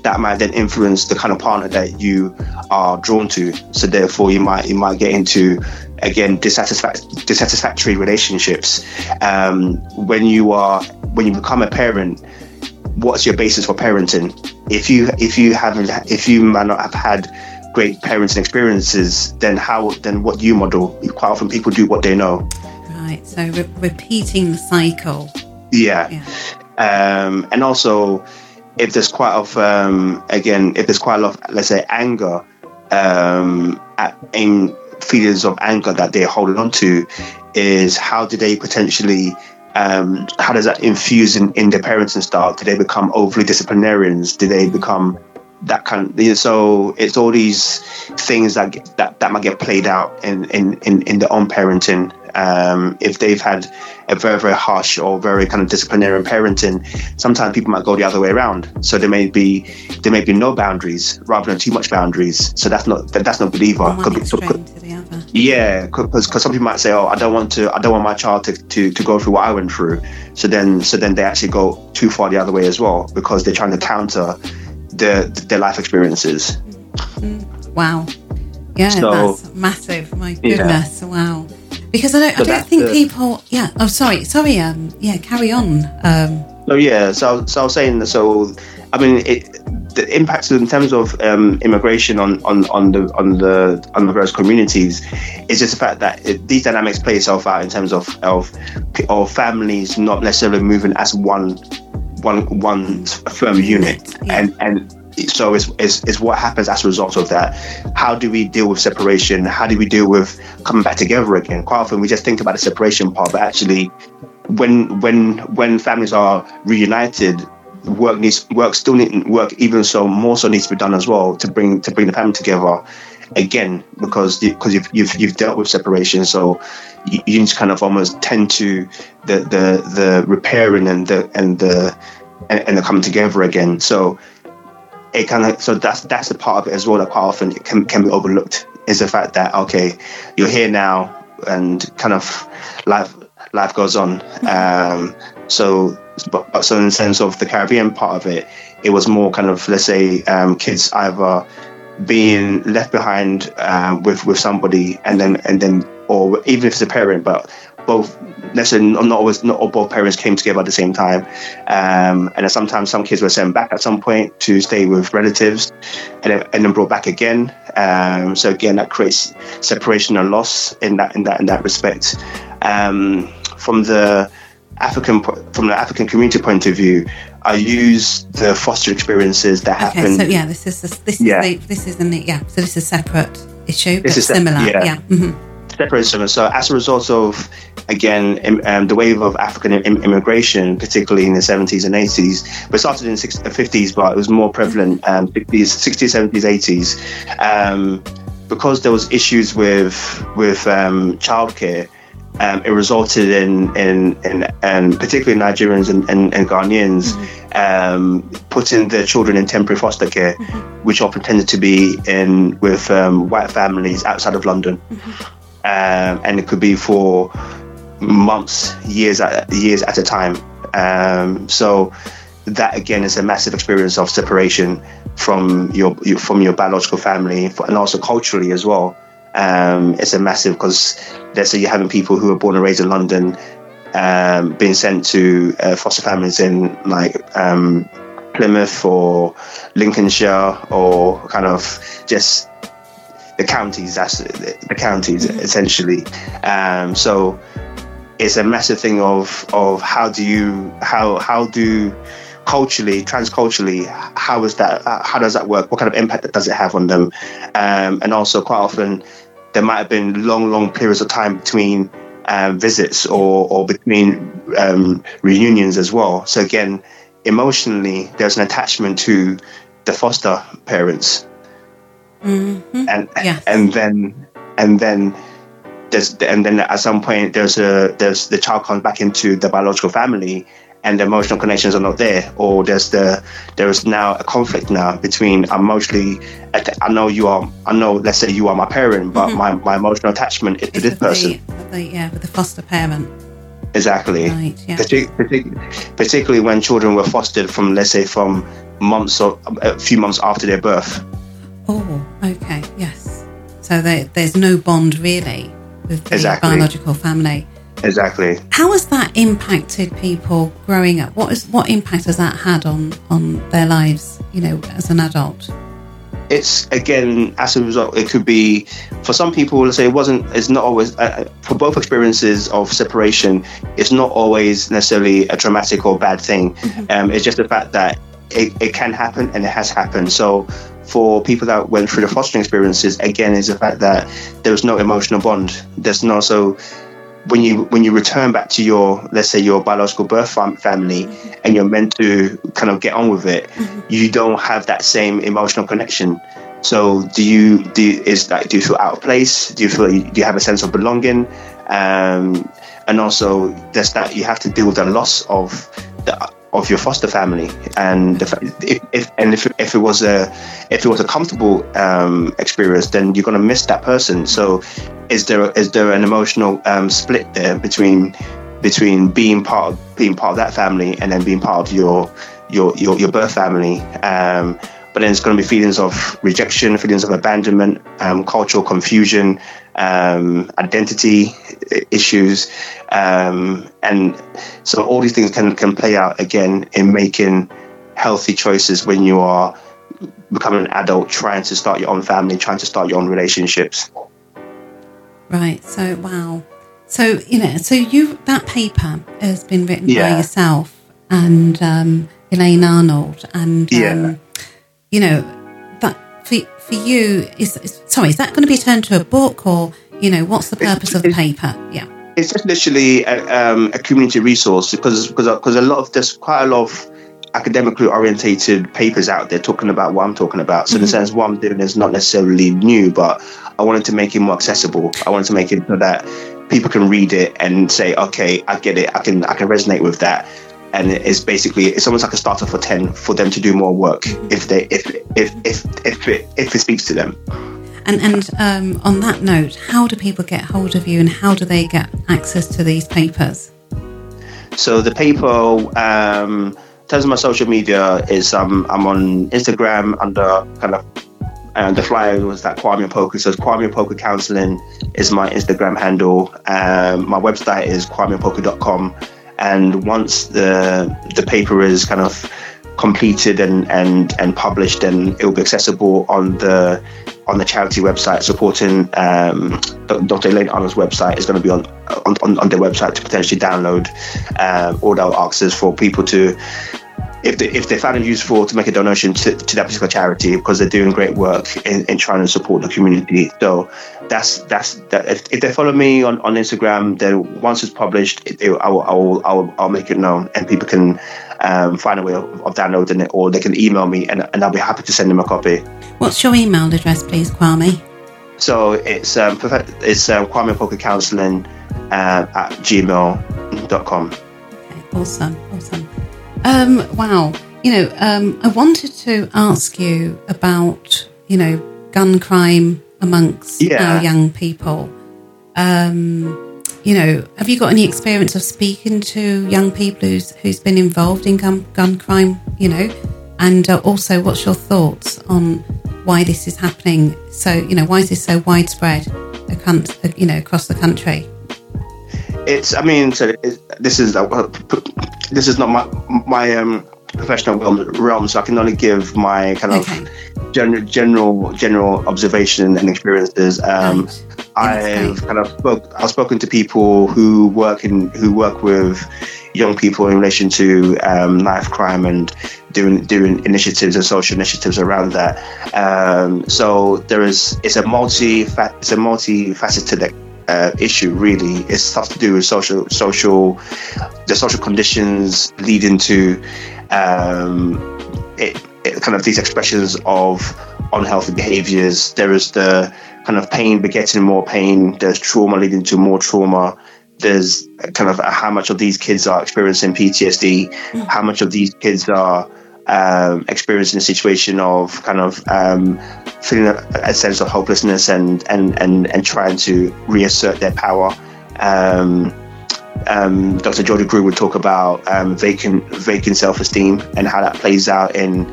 that might then influence the kind of partner that you are drawn to. So therefore you might, you might get into, again, dissatisfact- dissatisfactory relationships. Um, when you are, when you become a parent, what's your basis for parenting? If you if you haven't if you might not have had great parenting experiences, then how then what you model? Quite often people do what they know. Right. So re- repeating the cycle. Yeah. yeah. Um, and also, if there's quite of um, again, if there's quite a lot of, let's say, anger, um, at, in feelings of anger that they're holding on to, is how do they potentially. Um, how does that infuse in, in their parenting style? Do they become overly disciplinarians? Do they become that kind of, so it's all these things that get, that, that might get played out in, in, in, in their own parenting. Um, if they've had a very, very harsh or very kind of disciplinarian parenting, sometimes people might go the other way around. So there may be there may be no boundaries rather than too much boundaries. So that's not that, that's not believer. Yeah, because some people might say, "Oh, I don't want to. I don't want my child to, to, to go through what I went through." So then, so then they actually go too far the other way as well because they're trying to counter their their life experiences. Mm-hmm. Wow. Yeah, so, that's massive. My goodness. Yeah. Wow. Because I don't, so I don't think the, people. Yeah. Oh, sorry. Sorry. Um. Yeah. Carry on. Um. Oh yeah. So so I was saying that. So I mean it. The impacts in terms of um, immigration on, on, on the on the on the various communities is just the fact that it, these dynamics play itself out in terms of, of of families not necessarily moving as one one one firm unit, and and so it's, it's it's what happens as a result of that. How do we deal with separation? How do we deal with coming back together again? Quite often we just think about the separation part, but actually, when when when families are reunited. Work needs work still need work even so more so needs to be done as well to bring to bring the family together again because because you've, you've you've dealt with separation, so you, you need to kind of almost tend to the the the repairing and the and the and, and the coming together again. So it kind of so that's that's the part of it as well that quite often it can can be overlooked is the fact that okay you're here now and kind of life life goes on. Um, so. But so in the sense of the Caribbean part of it, it was more kind of, let's say, um, kids either being left behind uh, with with somebody, and then and then, or even if it's a parent, but both, let's say, not always, not all both parents came together at the same time, um, and sometimes some kids were sent back at some point to stay with relatives, and then, and then brought back again. Um, so again, that creates separation and loss in that in that in that respect. Um, from the African from the African community point of view, I use the foster experiences that okay, happen. So yeah, this is this, this yeah. is the, this is the yeah. So this is a separate issue, this but is similar. Se- yeah, yeah. Mm-hmm. Separate, similar. So as a result of again im, um, the wave of African im- immigration, particularly in the seventies and eighties, but started in the fifties, but it was more prevalent um, sixties, seventies, eighties, um, because there was issues with with um, childcare. Um, it resulted in, in, in, in particularly Nigerians and, and, and Ghanaians mm-hmm. um, putting their children in temporary foster care, mm-hmm. which often tended to be in with um, white families outside of London, mm-hmm. um, and it could be for months, years, at, years at a time. Um, so that again is a massive experience of separation from your from your biological family, and also culturally as well. Um, it's a massive, because let's say you're having people who are born and raised in London um, being sent to uh, foster families in like um, Plymouth or Lincolnshire, or kind of just the counties, that's the counties essentially. Um, so it's a massive thing of of how do you how how do culturally, transculturally, how is that? How does that work? What kind of impact does it have on them? Um, and also, quite often, there might have been long, long periods of time between um, visits or or between um, reunions as well. So again, emotionally, there's an attachment to the foster parents, mm-hmm. and yeah. and then and then there's and then at some point there's a there's the child comes back into the biological family. And the emotional connections are not there, or there's the there is now a conflict now between emotionally. I know you are. I know. Let's say you are my parent, but mm-hmm. my, my emotional attachment is to this person. The, with the, yeah, with the foster parent. Exactly. Right, yeah. Partic- particularly when children were fostered from, let's say, from months or a few months after their birth. Oh, okay, yes. So they, there's no bond really with the exactly. biological family. Exactly. How has that impacted people growing up? What is what impact has that had on, on their lives, you know, as an adult? It's, again, as a result, it could be, for some people, let's say it wasn't, it's not always, uh, for both experiences of separation, it's not always necessarily a dramatic or bad thing. Mm-hmm. Um, it's just the fact that it, it can happen and it has happened. So for people that went through the fostering experiences, again, is the fact that there was no emotional bond. There's no, so... When you when you return back to your, let's say, your biological birth fam- family mm-hmm. and you're meant to kind of get on with it, mm-hmm. you don't have that same emotional connection. So do you do you, is like do you feel out of place? Do you feel do you have a sense of belonging? Um, and also there's that you have to deal with the loss of the, of your foster family, and the, if, if and if if it was a if it was a comfortable um, experience, then you're going to miss that person. So is there a, is there an emotional um, split there between between being part of, being part of that family and then being part of your your your, your birth family? Um, but then it's going to be feelings of rejection, feelings of abandonment, um, cultural confusion, um, identity issues, um, and so all these things can can play out again in making healthy choices when you are becoming an adult, trying to start your own family, trying to start your own relationships. Right. So wow. So you know. So you that paper has been written yeah. by yourself and um, Elaine Arnold and. Um, yeah. You know, but for for you, is, is sorry, is that going to be turned to a book, or you know, what's the purpose of the paper? Yeah, it's just literally a, um, a community resource because because because a lot of there's quite a lot of academically orientated papers out there talking about what I'm talking about. So mm-hmm. in the sense, what I'm doing is not necessarily new, but I wanted to make it more accessible. I wanted to make it so that people can read it and say, okay, I get it, I can I can resonate with that. And it's basically it's almost like a starter for ten for them to do more work if they if if if if it, if it speaks to them. And and um, on that note, how do people get hold of you, and how do they get access to these papers? So the paper, um, in terms of my social media, is um, I'm on Instagram under kind of and the flyer was that Kwame Opoku. So Kwame Opoku Counseling is my Instagram handle. Um, my website is kwame opoku dot com. And once the the paper is kind of completed and, and, and published, then it will be accessible on the on the charity website supporting um, Doctor Elaine Arnold's website is going to be on on, on on their website to potentially download. Um, all they'll ask is for people to, if they, if they found it useful, to make a donation to, to that particular charity because they're doing great work in, in trying to support the community. So that's that's that. If, if they follow me on, on Instagram, then once it's published, it, it, I will, I will, I will, I'll make it known, and people can um, find a way of, of downloading it, or they can email me, and, and I'll be happy to send them a copy. What's your email address, please, Kwame? So it's um, perfect, it's um, Kwame Opoku Counseling uh, at gmail dot com. Okay, awesome, awesome. Um, wow. You know, um, I wanted to ask you about, you know, gun crime amongst yeah. our young people. Um, you know, have you got any experience of speaking to young people who's who's been involved in gun, gun crime, you know, And uh, also, what's your thoughts on why this is happening? So, you know, why is this so widespread, you know, across the country? It's, I mean, so it's, this is uh, this is not my my um, professional realm, so I can only give my kind okay. of general general general observation and experiences. Um, right. I've kind of spoke, I've spoken to people who work in who work with young people in relation to um, knife crime and doing doing initiatives and social initiatives around that. Um, so there is it's a multi it's a multifaceted uh, issue really. It's stuff to do with social social the social conditions leading to um, it, it kind of these expressions of unhealthy behaviours. There is the kind of pain begetting more pain. There's trauma leading to more trauma. There's kind of how much of these kids are experiencing P T S D, how much of these kids are um, experiencing a situation of kind of um, feeling a, a sense of hopelessness and, and, and, and trying to reassert their power. Um, um, Doctor Joy DeGruy would talk about um, vacant vacant self-esteem and how that plays out in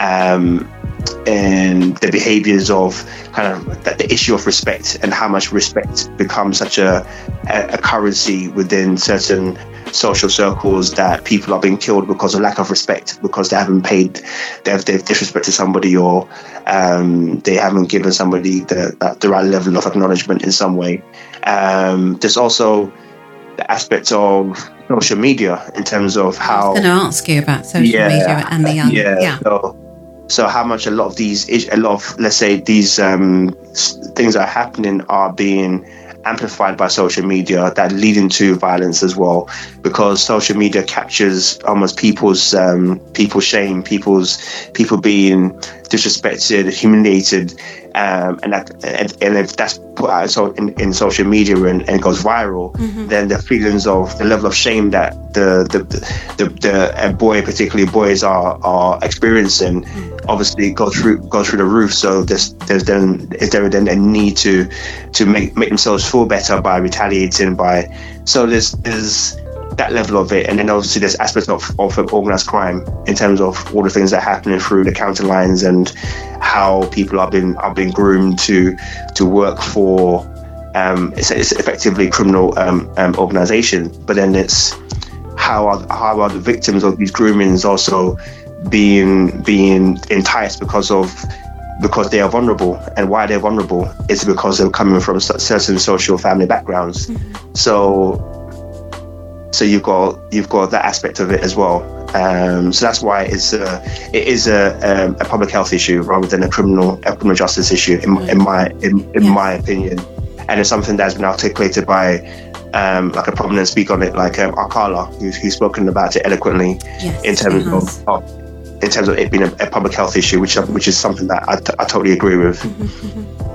um, in the behaviours of kind of the issue of respect and how much respect becomes such a, a, a currency within certain social circles that people are being killed because of lack of respect, because they haven't paid, they've, they've disrespected somebody, or um, they haven't given somebody the, the right level of acknowledgement in some way. Um, there's also the aspects of social media in terms of how... I was going to ask you about social yeah, media and the young. Yeah, yeah. So, So how much a lot of these, a lot of, let's say, these um, things that are happening are being amplified by social media, that leading to violence as well, because social media captures almost people's, um, people's shame, people's, people being disrespected, humiliated, um, and that, and, and if that's put out so in, in social media and, and goes viral, mm-hmm. then the feelings of the level of shame that the the the, the, the uh, boy, particularly boys, are are experiencing, mm-hmm. obviously go through go through the roof. So there's there's then is there then a need to to make make themselves feel better by retaliating by so there's there's. that level of it, and then obviously there's aspects of, of organised crime in terms of all the things that are happening through the counter lines and how people are being are being groomed to to work for um, it's, it's effectively criminal um, um, organisation. But then it's how are how are the victims of these groomings also being being enticed because of because they are vulnerable, and why they're vulnerable is because they're coming from certain social family backgrounds. Mm-hmm. So. So you've got you've got that aspect of it as well. Um, so that's why it's a, it is a, um, a public health issue rather than a criminal a criminal justice issue, in, in my in, in yeah. my opinion. And it's something that's been articulated by um, like a prominent speaker on it, like um, Akala, who's, who's spoken about it eloquently yes, in terms of, of in terms of it being a, a public health issue, which which is something that I, t- I totally agree with. Mm-hmm, mm-hmm.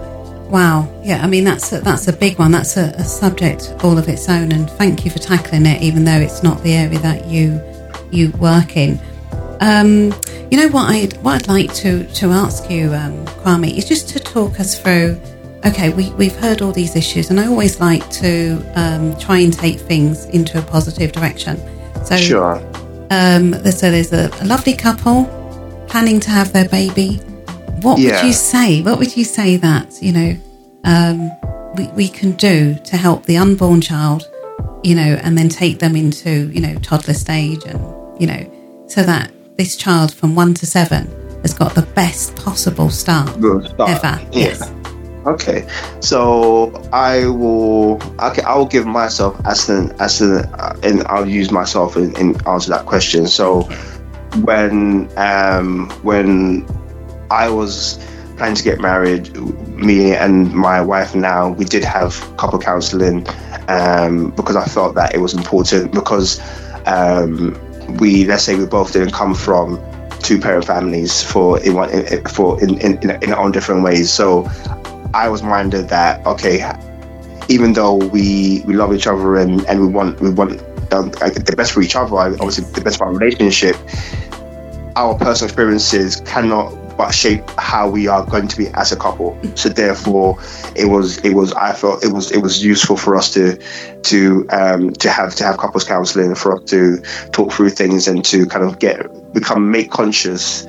Wow. Yeah, I mean, that's a, that's a big one. That's a, a subject all of its own. And thank you for tackling it, even though it's not the area that you you work in. Um, you know, what I'd, what I'd like to, to ask you, um, Kwame, is just to talk us through, okay, we, we've heard all these issues, and I always like to um, try and take things into a positive direction. So, sure. Um, so there's a, a lovely couple planning to have their baby. What yeah. would you say? What would you say that, you know, um, we, we can do to help the unborn child, you know, and then take them into, you know, toddler stage and, you know, so that this child from one to seven has got the best possible start, start. ever. Yeah. Yes. Okay. So I will, okay, I will give myself as an, as an, and I'll use myself in, in answer that question. So when, um, when, I was planning to get married, me and my wife now, we did have couple counselling um, because I felt that it was important because um, we, let's say we both didn't come from two-parent families for in one, in, for in, in, in our own different ways. So I was minded that, okay, even though we, we love each other and, and we want we want the best for each other, obviously the best for our relationship, our personal experiences cannot but shape how we are going to be as a couple. So therefore, it was it was I felt it was it was useful for us to to um, to have to have couples counselling, for us to talk through things and to kind of get become make conscious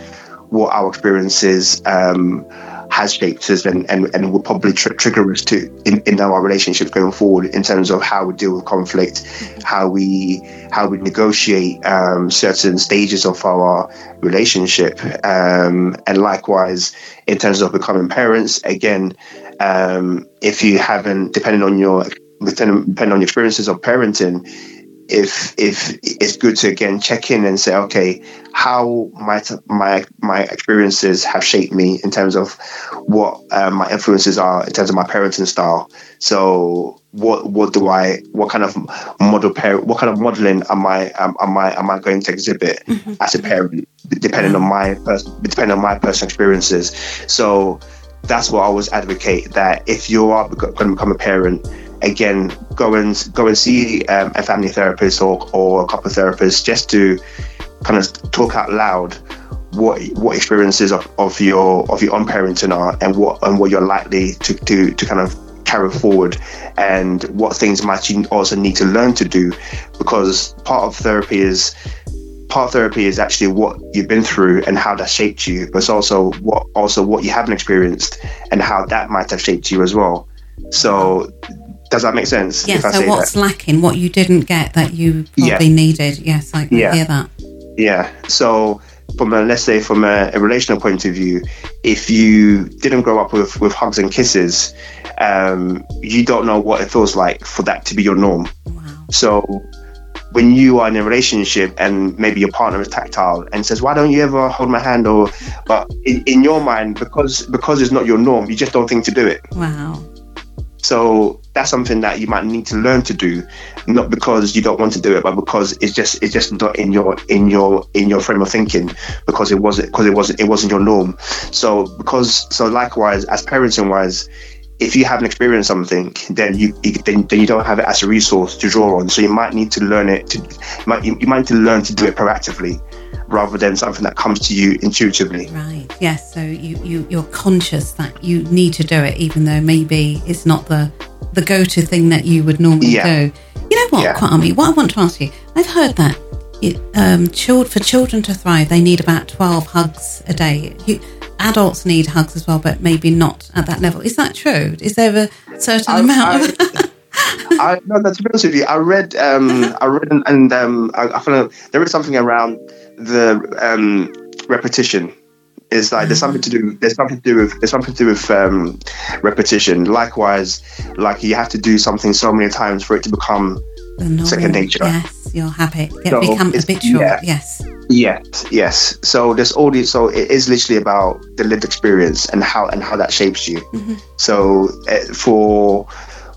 what our experiences um, has shaped us and and, and will probably tr- trigger us to in, in our relationships going forward in terms of how we deal with conflict, how we how we negotiate um, certain stages of our relationship, um, and likewise in terms of becoming parents. Again, um, if you haven't, depending on your depending on your experiences of parenting, if if it's good to again check in and say, okay, how might my my experiences have shaped me in terms of what uh, my influences are in terms of my parenting style. So what what do I what kind of model parent what kind of modeling am I am, am I am I going to exhibit mm-hmm. as a parent, depending on my pers- depending on my personal experiences. So that's what I always advocate, that if you are going to become a parent, again, go and go and see um, a family therapist or, or a couple of therapists, just to kind of talk out loud what what experiences of, of your of your own parenting are, and what and what you're likely to to, to kind of carry forward, and what things might you also need to learn to do, because part of therapy is. Part therapy is actually what you've been through and how that shaped you, but it's also what also what you haven't experienced and how that might have shaped you as well. So does that make sense? Yeah. So what's that? Lacking, what you didn't get that you probably yeah. needed. Yes, I can yeah. hear that. Yeah. So from a, let's say from a, a relational point of view, if you didn't grow up with, with hugs and kisses, um, you don't know what it feels like for that to be your norm. Wow. So when you are in a relationship and maybe your partner is tactile and says, why don't you ever hold my hand? Or, but in, in your mind, because because it's not your norm, you just don't think to do it. Wow. So that's something that you might need to learn to do, not because you don't want to do it, but because it's just it's just not in your in your in your frame of thinking, because it wasn't because it wasn't it wasn't your norm. So because so likewise as parenting wise, if you haven't experienced something, then you then, then you don't have it as a resource to draw on. So you might need to learn it. To, you, might, you might need to learn to do it proactively, rather than something that comes to you intuitively. Right. Yes. So you, you you're conscious that you need to do it, even though maybe it's not the the go-to thing that you would normally yeah. do. You know what, yeah. Kwame? What I want to ask you, I've heard that it, um, for children to thrive, they need about twelve hugs a day. You, Adults need hugs as well, but maybe not at that level. Is that true? Is there a certain I, amount? I, I, no, no, to be honest with you, I read, um, I read, and, and um, I, I feel like there is something around the um, repetition. It's like there's something to do. There's something to do with. There's something to do with um, repetition. Likewise, like you have to do something so many times for it to become second nature. Yes, your habit. It so becomes habitual. Yeah. Yes. Yes, yes. So there's all these. So it is literally about the lived experience and how and how that shapes you. Mm-hmm. So uh, for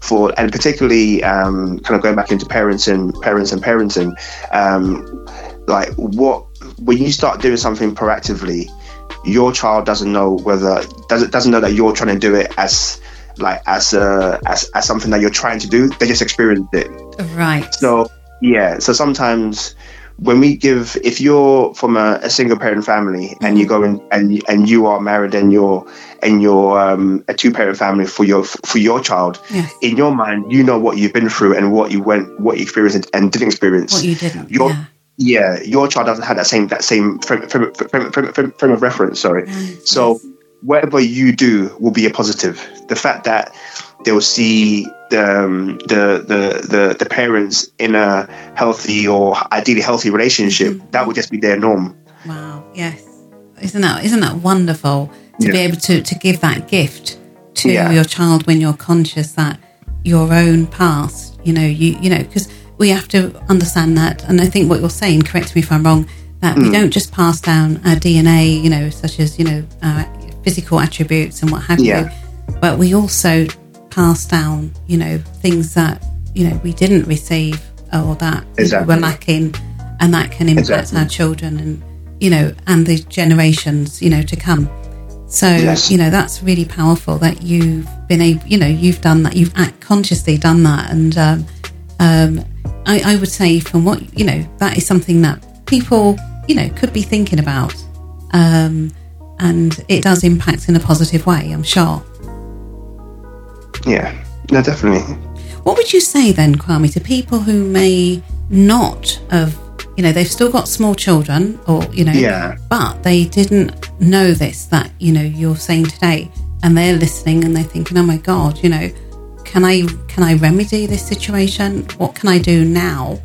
for and particularly um, kind of going back into parenting, parents and parenting, um, like what when you start doing something proactively, your child doesn't know whether doesn't doesn't know that you're trying to do it as like as a as as something that you're trying to do. They just experience it. Right. So yeah. So sometimes. When we give, if you're from a, a single parent family and you go in and and you are married and you're and you're um, a two parent family for your for your child, yes. in your mind you know what you've been through and what you went, what you experienced and didn't experience. What you didn't. Your, yeah. yeah, your child doesn't have that same that same frame, frame, frame, frame, frame, frame of reference. Sorry. Yes. So whatever you do will be a positive. The fact that they'll see the, um, the the the the parents in a healthy or ideally healthy relationship, mm-hmm. that would just be their norm. Wow! Yes, isn't that isn't that wonderful to yeah. be able to, to give that gift to yeah. your child when you're conscious that your own past, you know, you you know, because we have to understand that. And I think what you're saying, correct me if I'm wrong, that mm. we don't just pass down our D N A, you know, such as you know our physical attributes and what have yeah. you, but we also pass down, you know, things that, you know, we didn't receive or that exactly. were lacking, and that can impact exactly. our children and, you know, and the generations, you know, to come. So, yes. you know, that's really powerful that you've been able, you know, you've done that, you've consciously done that. And um, um, I, I would say from what, you know, that is something that people, you know, could be thinking about. Um, and it does impact in a positive way, I'm sure. Yeah, no, definitely. What would you say then, Kwame, to people who may not have, you know, they've still got small children, or, you know, yeah. but they didn't know this, that, you know, you're saying today, and they're listening and they're thinking, oh my God, you know, can I can I remedy this situation? What can I do now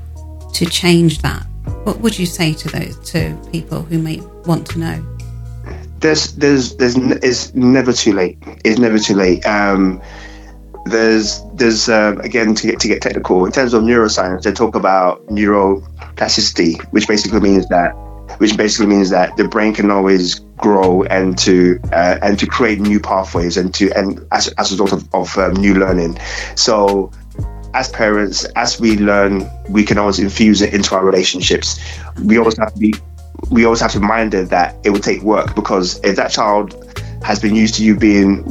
to change that? What would you say to those to people who may want to know? There's there's there's it's never too late. It's never too late. Um, there's there's uh, again to get to get technical in terms of neuroscience. They talk about neuroplasticity, which basically means that which basically means that the brain can always grow and to uh, and to create new pathways and to and as as a result of, of um, new learning. So, as parents, as we learn, we can always infuse it into our relationships. We always have to be. We always have to be minded that it will take work, because if that child has been used to you being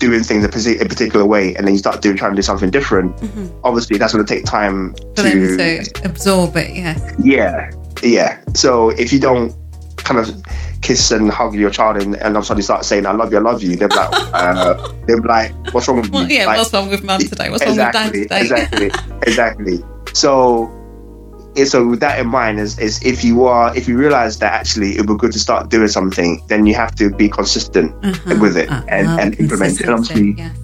doing things a particular way, and then you start doing trying to do something different, mm-hmm. obviously that's going to take time for to them to absorb it. Yeah. Yeah, yeah. So if you don't kind of kiss and hug your child, and, and all of a sudden start saying "I love you, I love you," they're like, uh, they're like, "What's wrong with well, me? Yeah, like, what's wrong with mum today? What's exactly, wrong with dad today?" Exactly, exactly. So. So with that in mind, is, is if you are, if you realise that actually it would be good to start doing something, then you have to be consistent uh-huh. with it uh-huh. and, and implement it. And obviously, yeah.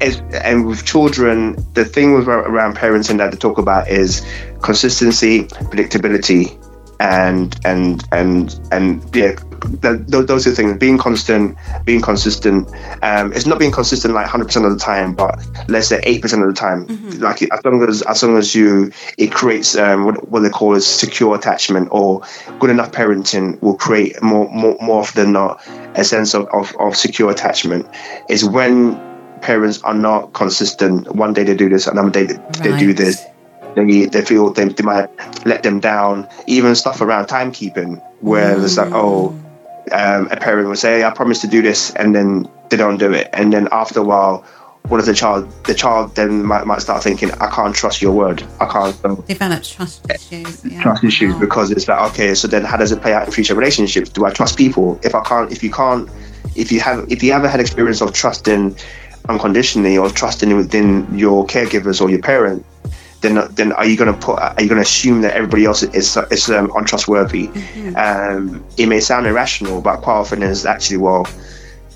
as, and with children, the thing with around parenting that they talk about is consistency, predictability, and and and and yeah, the, those two things. Being constant, being consistent. Um, it's not being consistent like one hundred percent of the time, but let's say eight percent of the time. Mm-hmm. Like as long as as long as you, it creates um, what, what they call is secure attachment, or good enough parenting will create more more, more often than not a sense of, of, of secure attachment. It's when parents are not consistent. One day they do this, another day they, right. they do this. They, they feel they, they might let them down, even stuff around timekeeping, where mm. it's like, oh, um, a parent will say, I promise to do this, and then they don't do it. And then after a while, what does the child, the child then might, might start thinking, I can't trust your word. I can't. Um, Develops trust issues. Yeah. Trust issues, oh. because it's like, okay, so then how does it play out in future relationships? Do I trust people? If I can't, if you can't, if you have, if you haven't had experience of trusting unconditionally or trusting within your caregivers or your parent, Then, then are you going to put? Are you going to assume that everybody else is is um, untrustworthy? Mm-hmm. Um, it may sound irrational, but quite often is actually, well,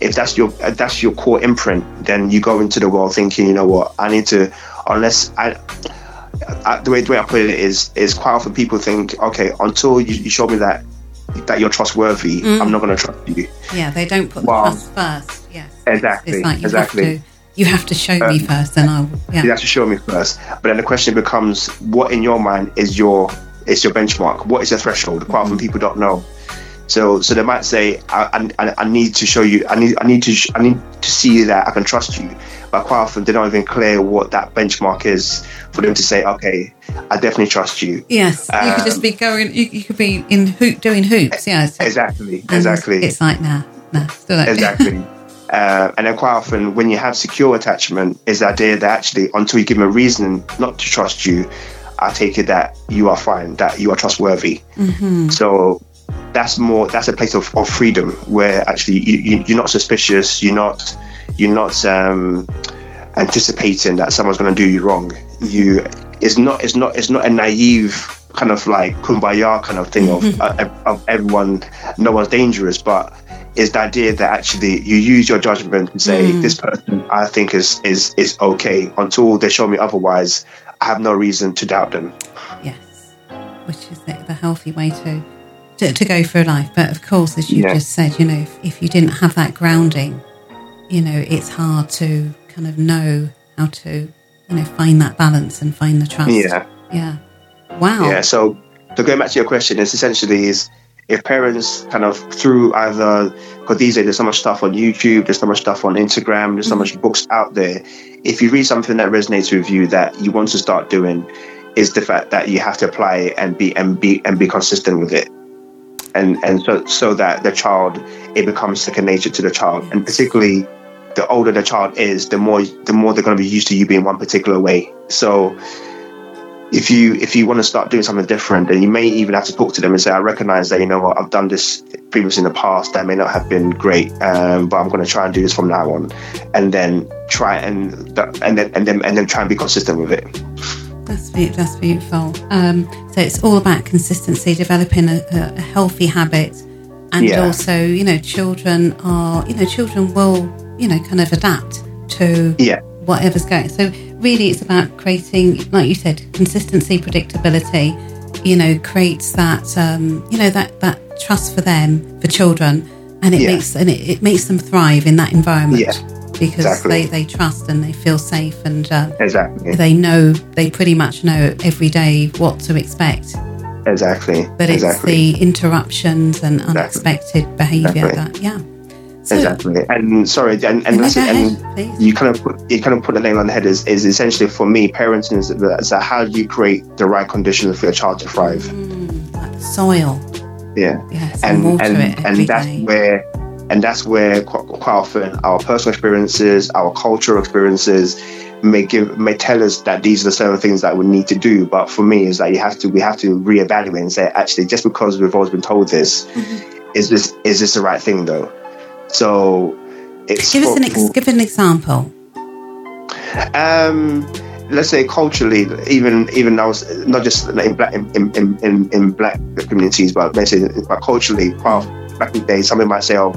if that's your if that's your core imprint, then you go into the world thinking, you know what, I need to. Unless I, I the way the way I put it is is quite often people think, okay, until you, you show me that that you're trustworthy, mm-hmm. I'm not going to trust you. Yeah, they don't put well, the trust first. Yeah, exactly, it's like you exactly. Have to- You have to show um, me first, and I'll. Yeah. You have to show me first, but then the question becomes: what in your mind is your is your benchmark? What is your threshold? Mm-hmm. Quite often people don't know, so so they might say, I, I, "I need to show you. I need I need to sh- I need to see that I can trust you." But quite often they're not even clear what that benchmark is for them to say, "Okay, I definitely trust you." Yes, um, you could just be going. You, you could be in hoop doing hoops. Yeah, so, exactly, exactly. It's like nah, nah, still like exactly. Uh, and then quite often when you have secure attachment is the idea that actually until you give them a reason not to trust you, I take it that you are fine, that you are trustworthy. Mm-hmm. So that's more that's a place of, of freedom where actually you, you, you're not suspicious, you're not you're not um, anticipating that someone's going to do you wrong. You it's not it's not it's not a naive kind of like kumbaya kind of thing of mm-hmm. of, of everyone, no one's dangerous, but is the idea that actually you use your judgment and say, mm. this person I think is, is is okay. Until they show me otherwise, I have no reason to doubt them. Yes, which is the, the healthy way to, to to go through life. But of course, as you yeah. just said, you know, if, if you didn't have that grounding, you know, it's hard to kind of know how to, you know, find that balance and find the trust. Yeah. Yeah. Wow. Yeah, so, so going back to your question, it's essentially is, if parents kind of through either, because these days there's so much stuff on YouTube, there's so much stuff on Instagram, there's so much books out there. If you read something that resonates with you that you want to start doing, is the fact that you have to apply it and be and be and be consistent with it, and and so so that the child it becomes second nature to the child, and particularly the older the child is, the more the more they're going to be used to you being one particular way. So if you if you want to start doing something different, then you may even have to talk to them and say, I recognize that, you know what, I've done this previously in the past, that may not have been great, um, but I'm going to try and do this from now on, and then try and and then and then and then try and be consistent with it. That's beautiful. That's beautiful. Um, so it's all about consistency, developing a, a healthy habit, and yeah. also, you know, children are, you know, children will, you know, kind of adapt to yeah. whatever's going. So really, it's about creating, like you said, consistency, predictability. You know, creates that, um, you know, that, that trust for them, for children, and it yeah. makes and it, it makes them thrive in that environment. Yeah. Because exactly. they, they trust and they feel safe, and uh, exactly. they know, they pretty much know every day what to expect. Exactly. But it's exactly. the interruptions and unexpected exactly. behaviour exactly. that, yeah. So, exactly. And sorry, and, and, that's, ahead, and you kind of put, you kind of put the nail on the head. Is, is essentially for me, parenting is, is that how do you create the right conditions for your child to thrive? Mm, like the soil. Yeah. Yes, and and and, it every and that's day. where. And that's where quite often our personal experiences, our cultural experiences may give, may tell us that these are the certain things that we need to do. But for me, is that you have to, we have to reevaluate and say, actually, just because we've always been told this, mm-hmm. is this, is this the right thing though? So it's give us an ex- give an example. Um. Let's say culturally, even even I was not just in black in in, in, in black communities, but let's say but culturally, quite back in the day, somebody might say, "Oh,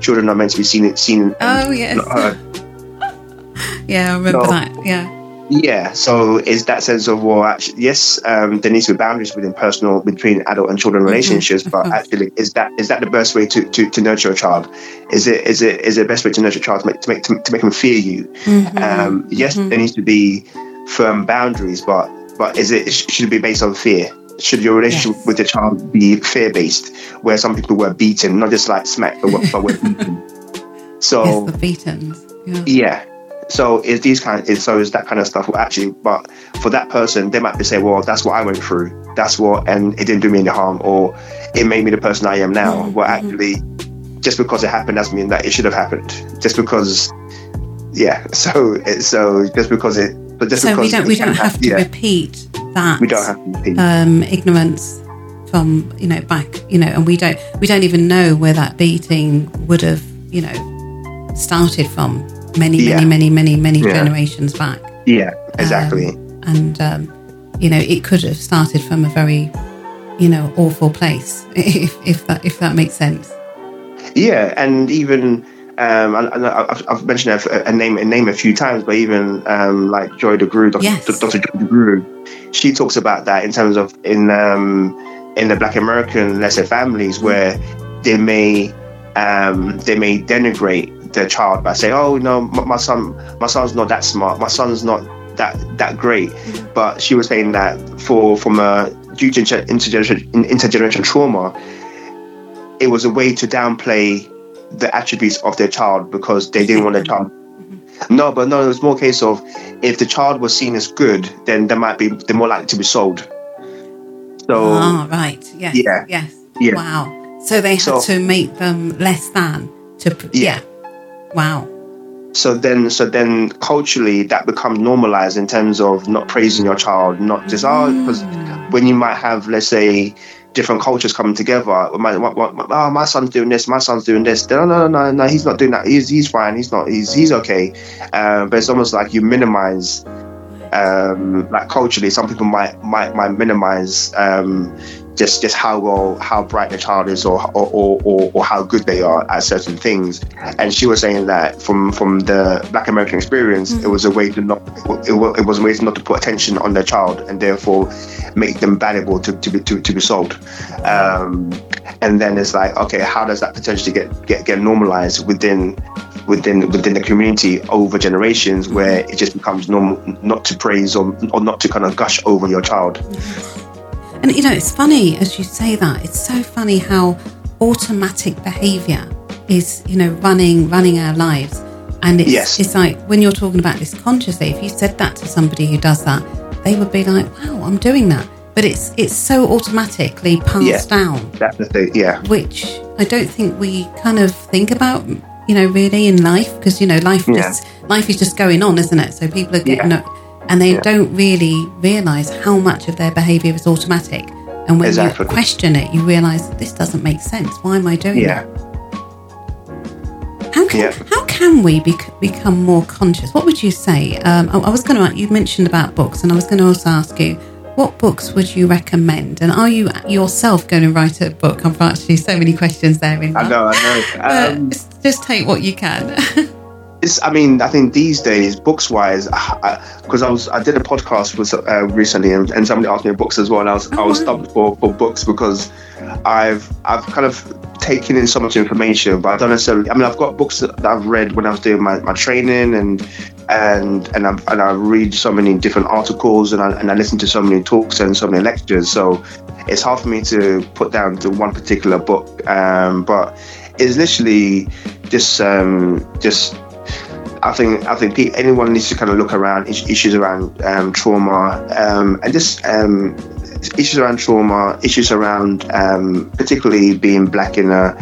children are meant to be seen seen." Oh yes. Not heard. yeah, I remember no. that. Yeah. Yeah. So it's that sense of, well, actually, yes, um, there needs to be boundaries within personal between adult and children relationships, mm-hmm. but actually, is that is that the best way to, to, to nurture a child? Is it is it is it the best way to nurture a child to make to make to, to make them fear you? Mm-hmm. Um, yes, mm-hmm. there needs to be firm boundaries, but but is it should it be based on fear? Should your relationship yes. with the child be fear based, where some people were beaten, not just like smacked, but, but were beaten? So yes, the beatings. Yeah. yeah. So is these kind of, so is that kind of stuff well, actually? But for that person, they might be saying, "Well, that's what I went through. That's what, and it didn't do me any harm, or it made me the person I am now." Mm-hmm. Well, actually, just because it happened doesn't mean that it should have happened. Just because, yeah. So so just because it. But just so we don't we don't have, have to yeah. repeat that we don't have to repeat. Um, ignorance from you know back you know and we don't we don't even know where that beating would have you know started from many yeah. many many many many yeah. generations back yeah exactly um, and um, you know it could have started from a very you know awful place if if that if that makes sense yeah and even. Um, and I've, I've mentioned a, a name a name a few times, but even um, like Joy DeGruy, Doctor Yes. Doctor Joy DeGruy, she talks about that in terms of in um, in the Black American, let's say, families where they may um, they may denigrate their child by saying, "Oh no, my son, my son's not that smart. My son's not that that great." Mm-hmm. But she was saying that for from a due to intergeneration intergenerational trauma, it was a way to downplay the attributes of their child because they didn't want their child. No, but no, it was more a case of if the child was seen as good, then they might be they're more likely to be sold. So, oh, right, yes, yeah, yes, yeah. Wow. So they had so, to make them less than to, yeah. yeah, wow. So then, so then, culturally, that becomes normalized in terms of not praising your child, not just oh, because mm. when you might have, let's say, different cultures coming together. My, my, my, oh, my son's doing this. My son's doing this. No, no, no, no, no. He's not doing that. He's he's fine. He's not. He's he's okay. Um, but it's almost like you minimize, um, like culturally, some people might might might minimize um, just just how well how bright the child is, or or, or or or how good they are at certain things. And she was saying that from from the Black American experience, mm-hmm. it was a way to not it, it was a way not to put attention on their child, and therefore make them valuable to, to be to, to be sold. Um, and then it's like, okay, how does that potentially get, get get normalized within within within the community over generations, where it just becomes normal not to praise or or not to kind of gush over your child. And, you know, it's funny, as you say that, it's so funny how automatic behaviour is, you know, running running our lives. And it's, yes. it's like when you're talking about this consciously, if you said that to somebody who does that, they would be like, wow, I'm doing that. But it's it's so automatically passed yeah. down. That's the thing, yeah. Which I don't think we kind of think about, you know, really in life, because, you know, life, yeah. just, life is just going on, isn't it? So people are getting... Yeah. and they yeah. don't really realise how much of their behaviour is automatic. And when exactly. you question it, you realise this doesn't make sense. Why am I doing yeah. that? How can yeah. how can we bec- become more conscious? What would you say? Um, I, I was going to you mentioned about books, and I was going to also ask you, what books would you recommend? And are you yourself going to write a book? I've actually so many questions there. In I know, I know. Um, but just take what you can. It's, I mean, I think these days, books-wise, because I, I, I was I did a podcast with uh, recently, and, and somebody asked me books as well, and I was oh, I was wow. stumped for, for books because I've I've kind of taken in so much information, but I don't necessarily. I mean, I've got books that, that I've read when I was doing my, my training, and and and I and I read so many different articles, and I and I listen to so many talks and so many lectures. So it's hard for me to put down to one particular book, um, but it's literally just um, just. I think I think anyone needs to kind of look around issues around um, trauma um, and just um, issues around trauma, issues around um, particularly being black in a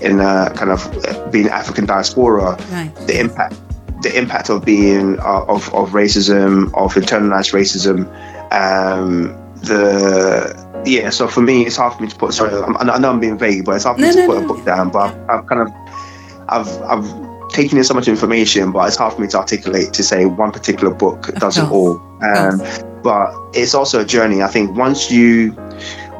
in a kind of being African diaspora, right. the impact the impact of being uh, of of racism, of internalized racism, um, the. Yeah, so for me, it's hard for me to put. Sorry, I'm, I know I'm being vague, but it's hard for no, me to no, put no, a book no. down. But I've, I've kind of I've I've. taking in so much information, but it's hard for me to articulate to say one particular book does it all. Um, but it's also a journey. I think once you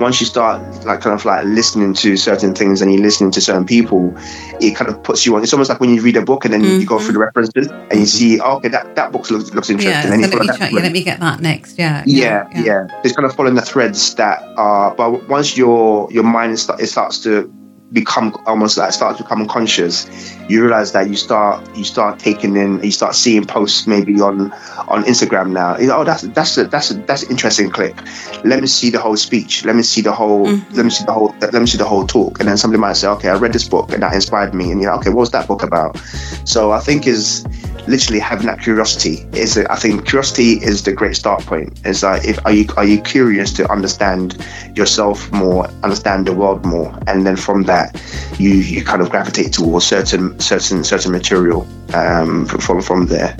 once you start like kind of like listening to certain things and you're listening to certain people, it kind of puts you on. It's almost like when you read a book and then mm-hmm. you go through the references and you see, oh, okay, that, that book looks, looks interesting. Yeah, so and let, me try, yeah, let me get that next. Yeah yeah, yeah, yeah, yeah. It's kind of following the threads that are. But once your your mind start, it starts to become almost like start to become conscious, you realize that you start you start taking in, you start seeing posts maybe on on Instagram now, you know, oh that's that's a, that's a, that's an interesting clip, let me see the whole speech, let me see the whole mm. let me see the whole let me see the whole talk, and then somebody might say, okay, I read this book and that inspired me, and you know, okay, what's that book about? So I think is literally having that curiosity is a, I think curiosity is the great start point. It's like, if are you are you curious to understand yourself more, understand the world more, and then from that You, you kind of gravitate towards certain certain certain material um, from from there.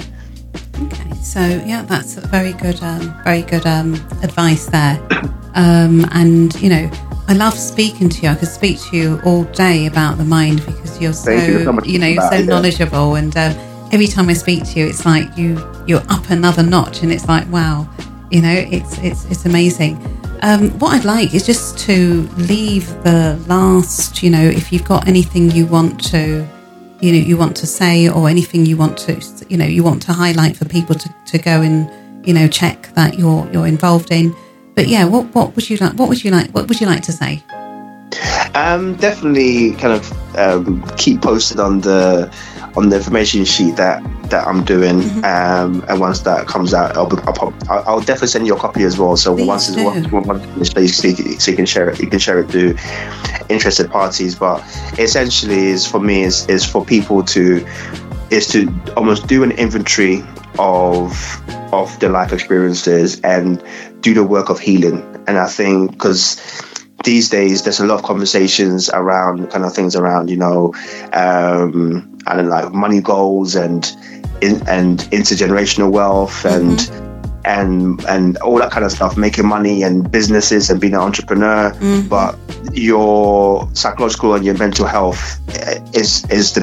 Okay, so yeah, that's a very good um, very good um, advice there. Um, and you know, I love speaking to you. I could speak to you all day about the mind because you're so you, so you know you're so it, knowledgeable. Yeah. And um, every time I speak to you, it's like you you're up another notch, and it's like wow, you know, it's it's it's amazing. Um, what I'd like is just to leave the last, you know, if you've got anything you want to, you know, you want to say, or anything you want to, you know, you want to highlight for people to, to go and, you know, check that you're you're involved in. But yeah, what what would you like? What would you like? What would you like to say? Um, definitely, kind of um, keep posted on the on the information sheet that, that I'm doing, mm-hmm. um, and once that comes out, I'll, I'll, I'll, I'll definitely send you a copy as well. So Please once it's once, once it's finished, so you can share it. You can share it to interested parties. But essentially, is for me is is for people to is to almost do an inventory of of their life experiences and do the work of healing. And I think because these days, there's a lot of conversations around kind of things around, you know, um, I don't know, like money goals and in, and intergenerational wealth and mm-hmm. and and all that kind of stuff, making money and businesses and being an entrepreneur. Mm-hmm. But your psychological and your mental health is is the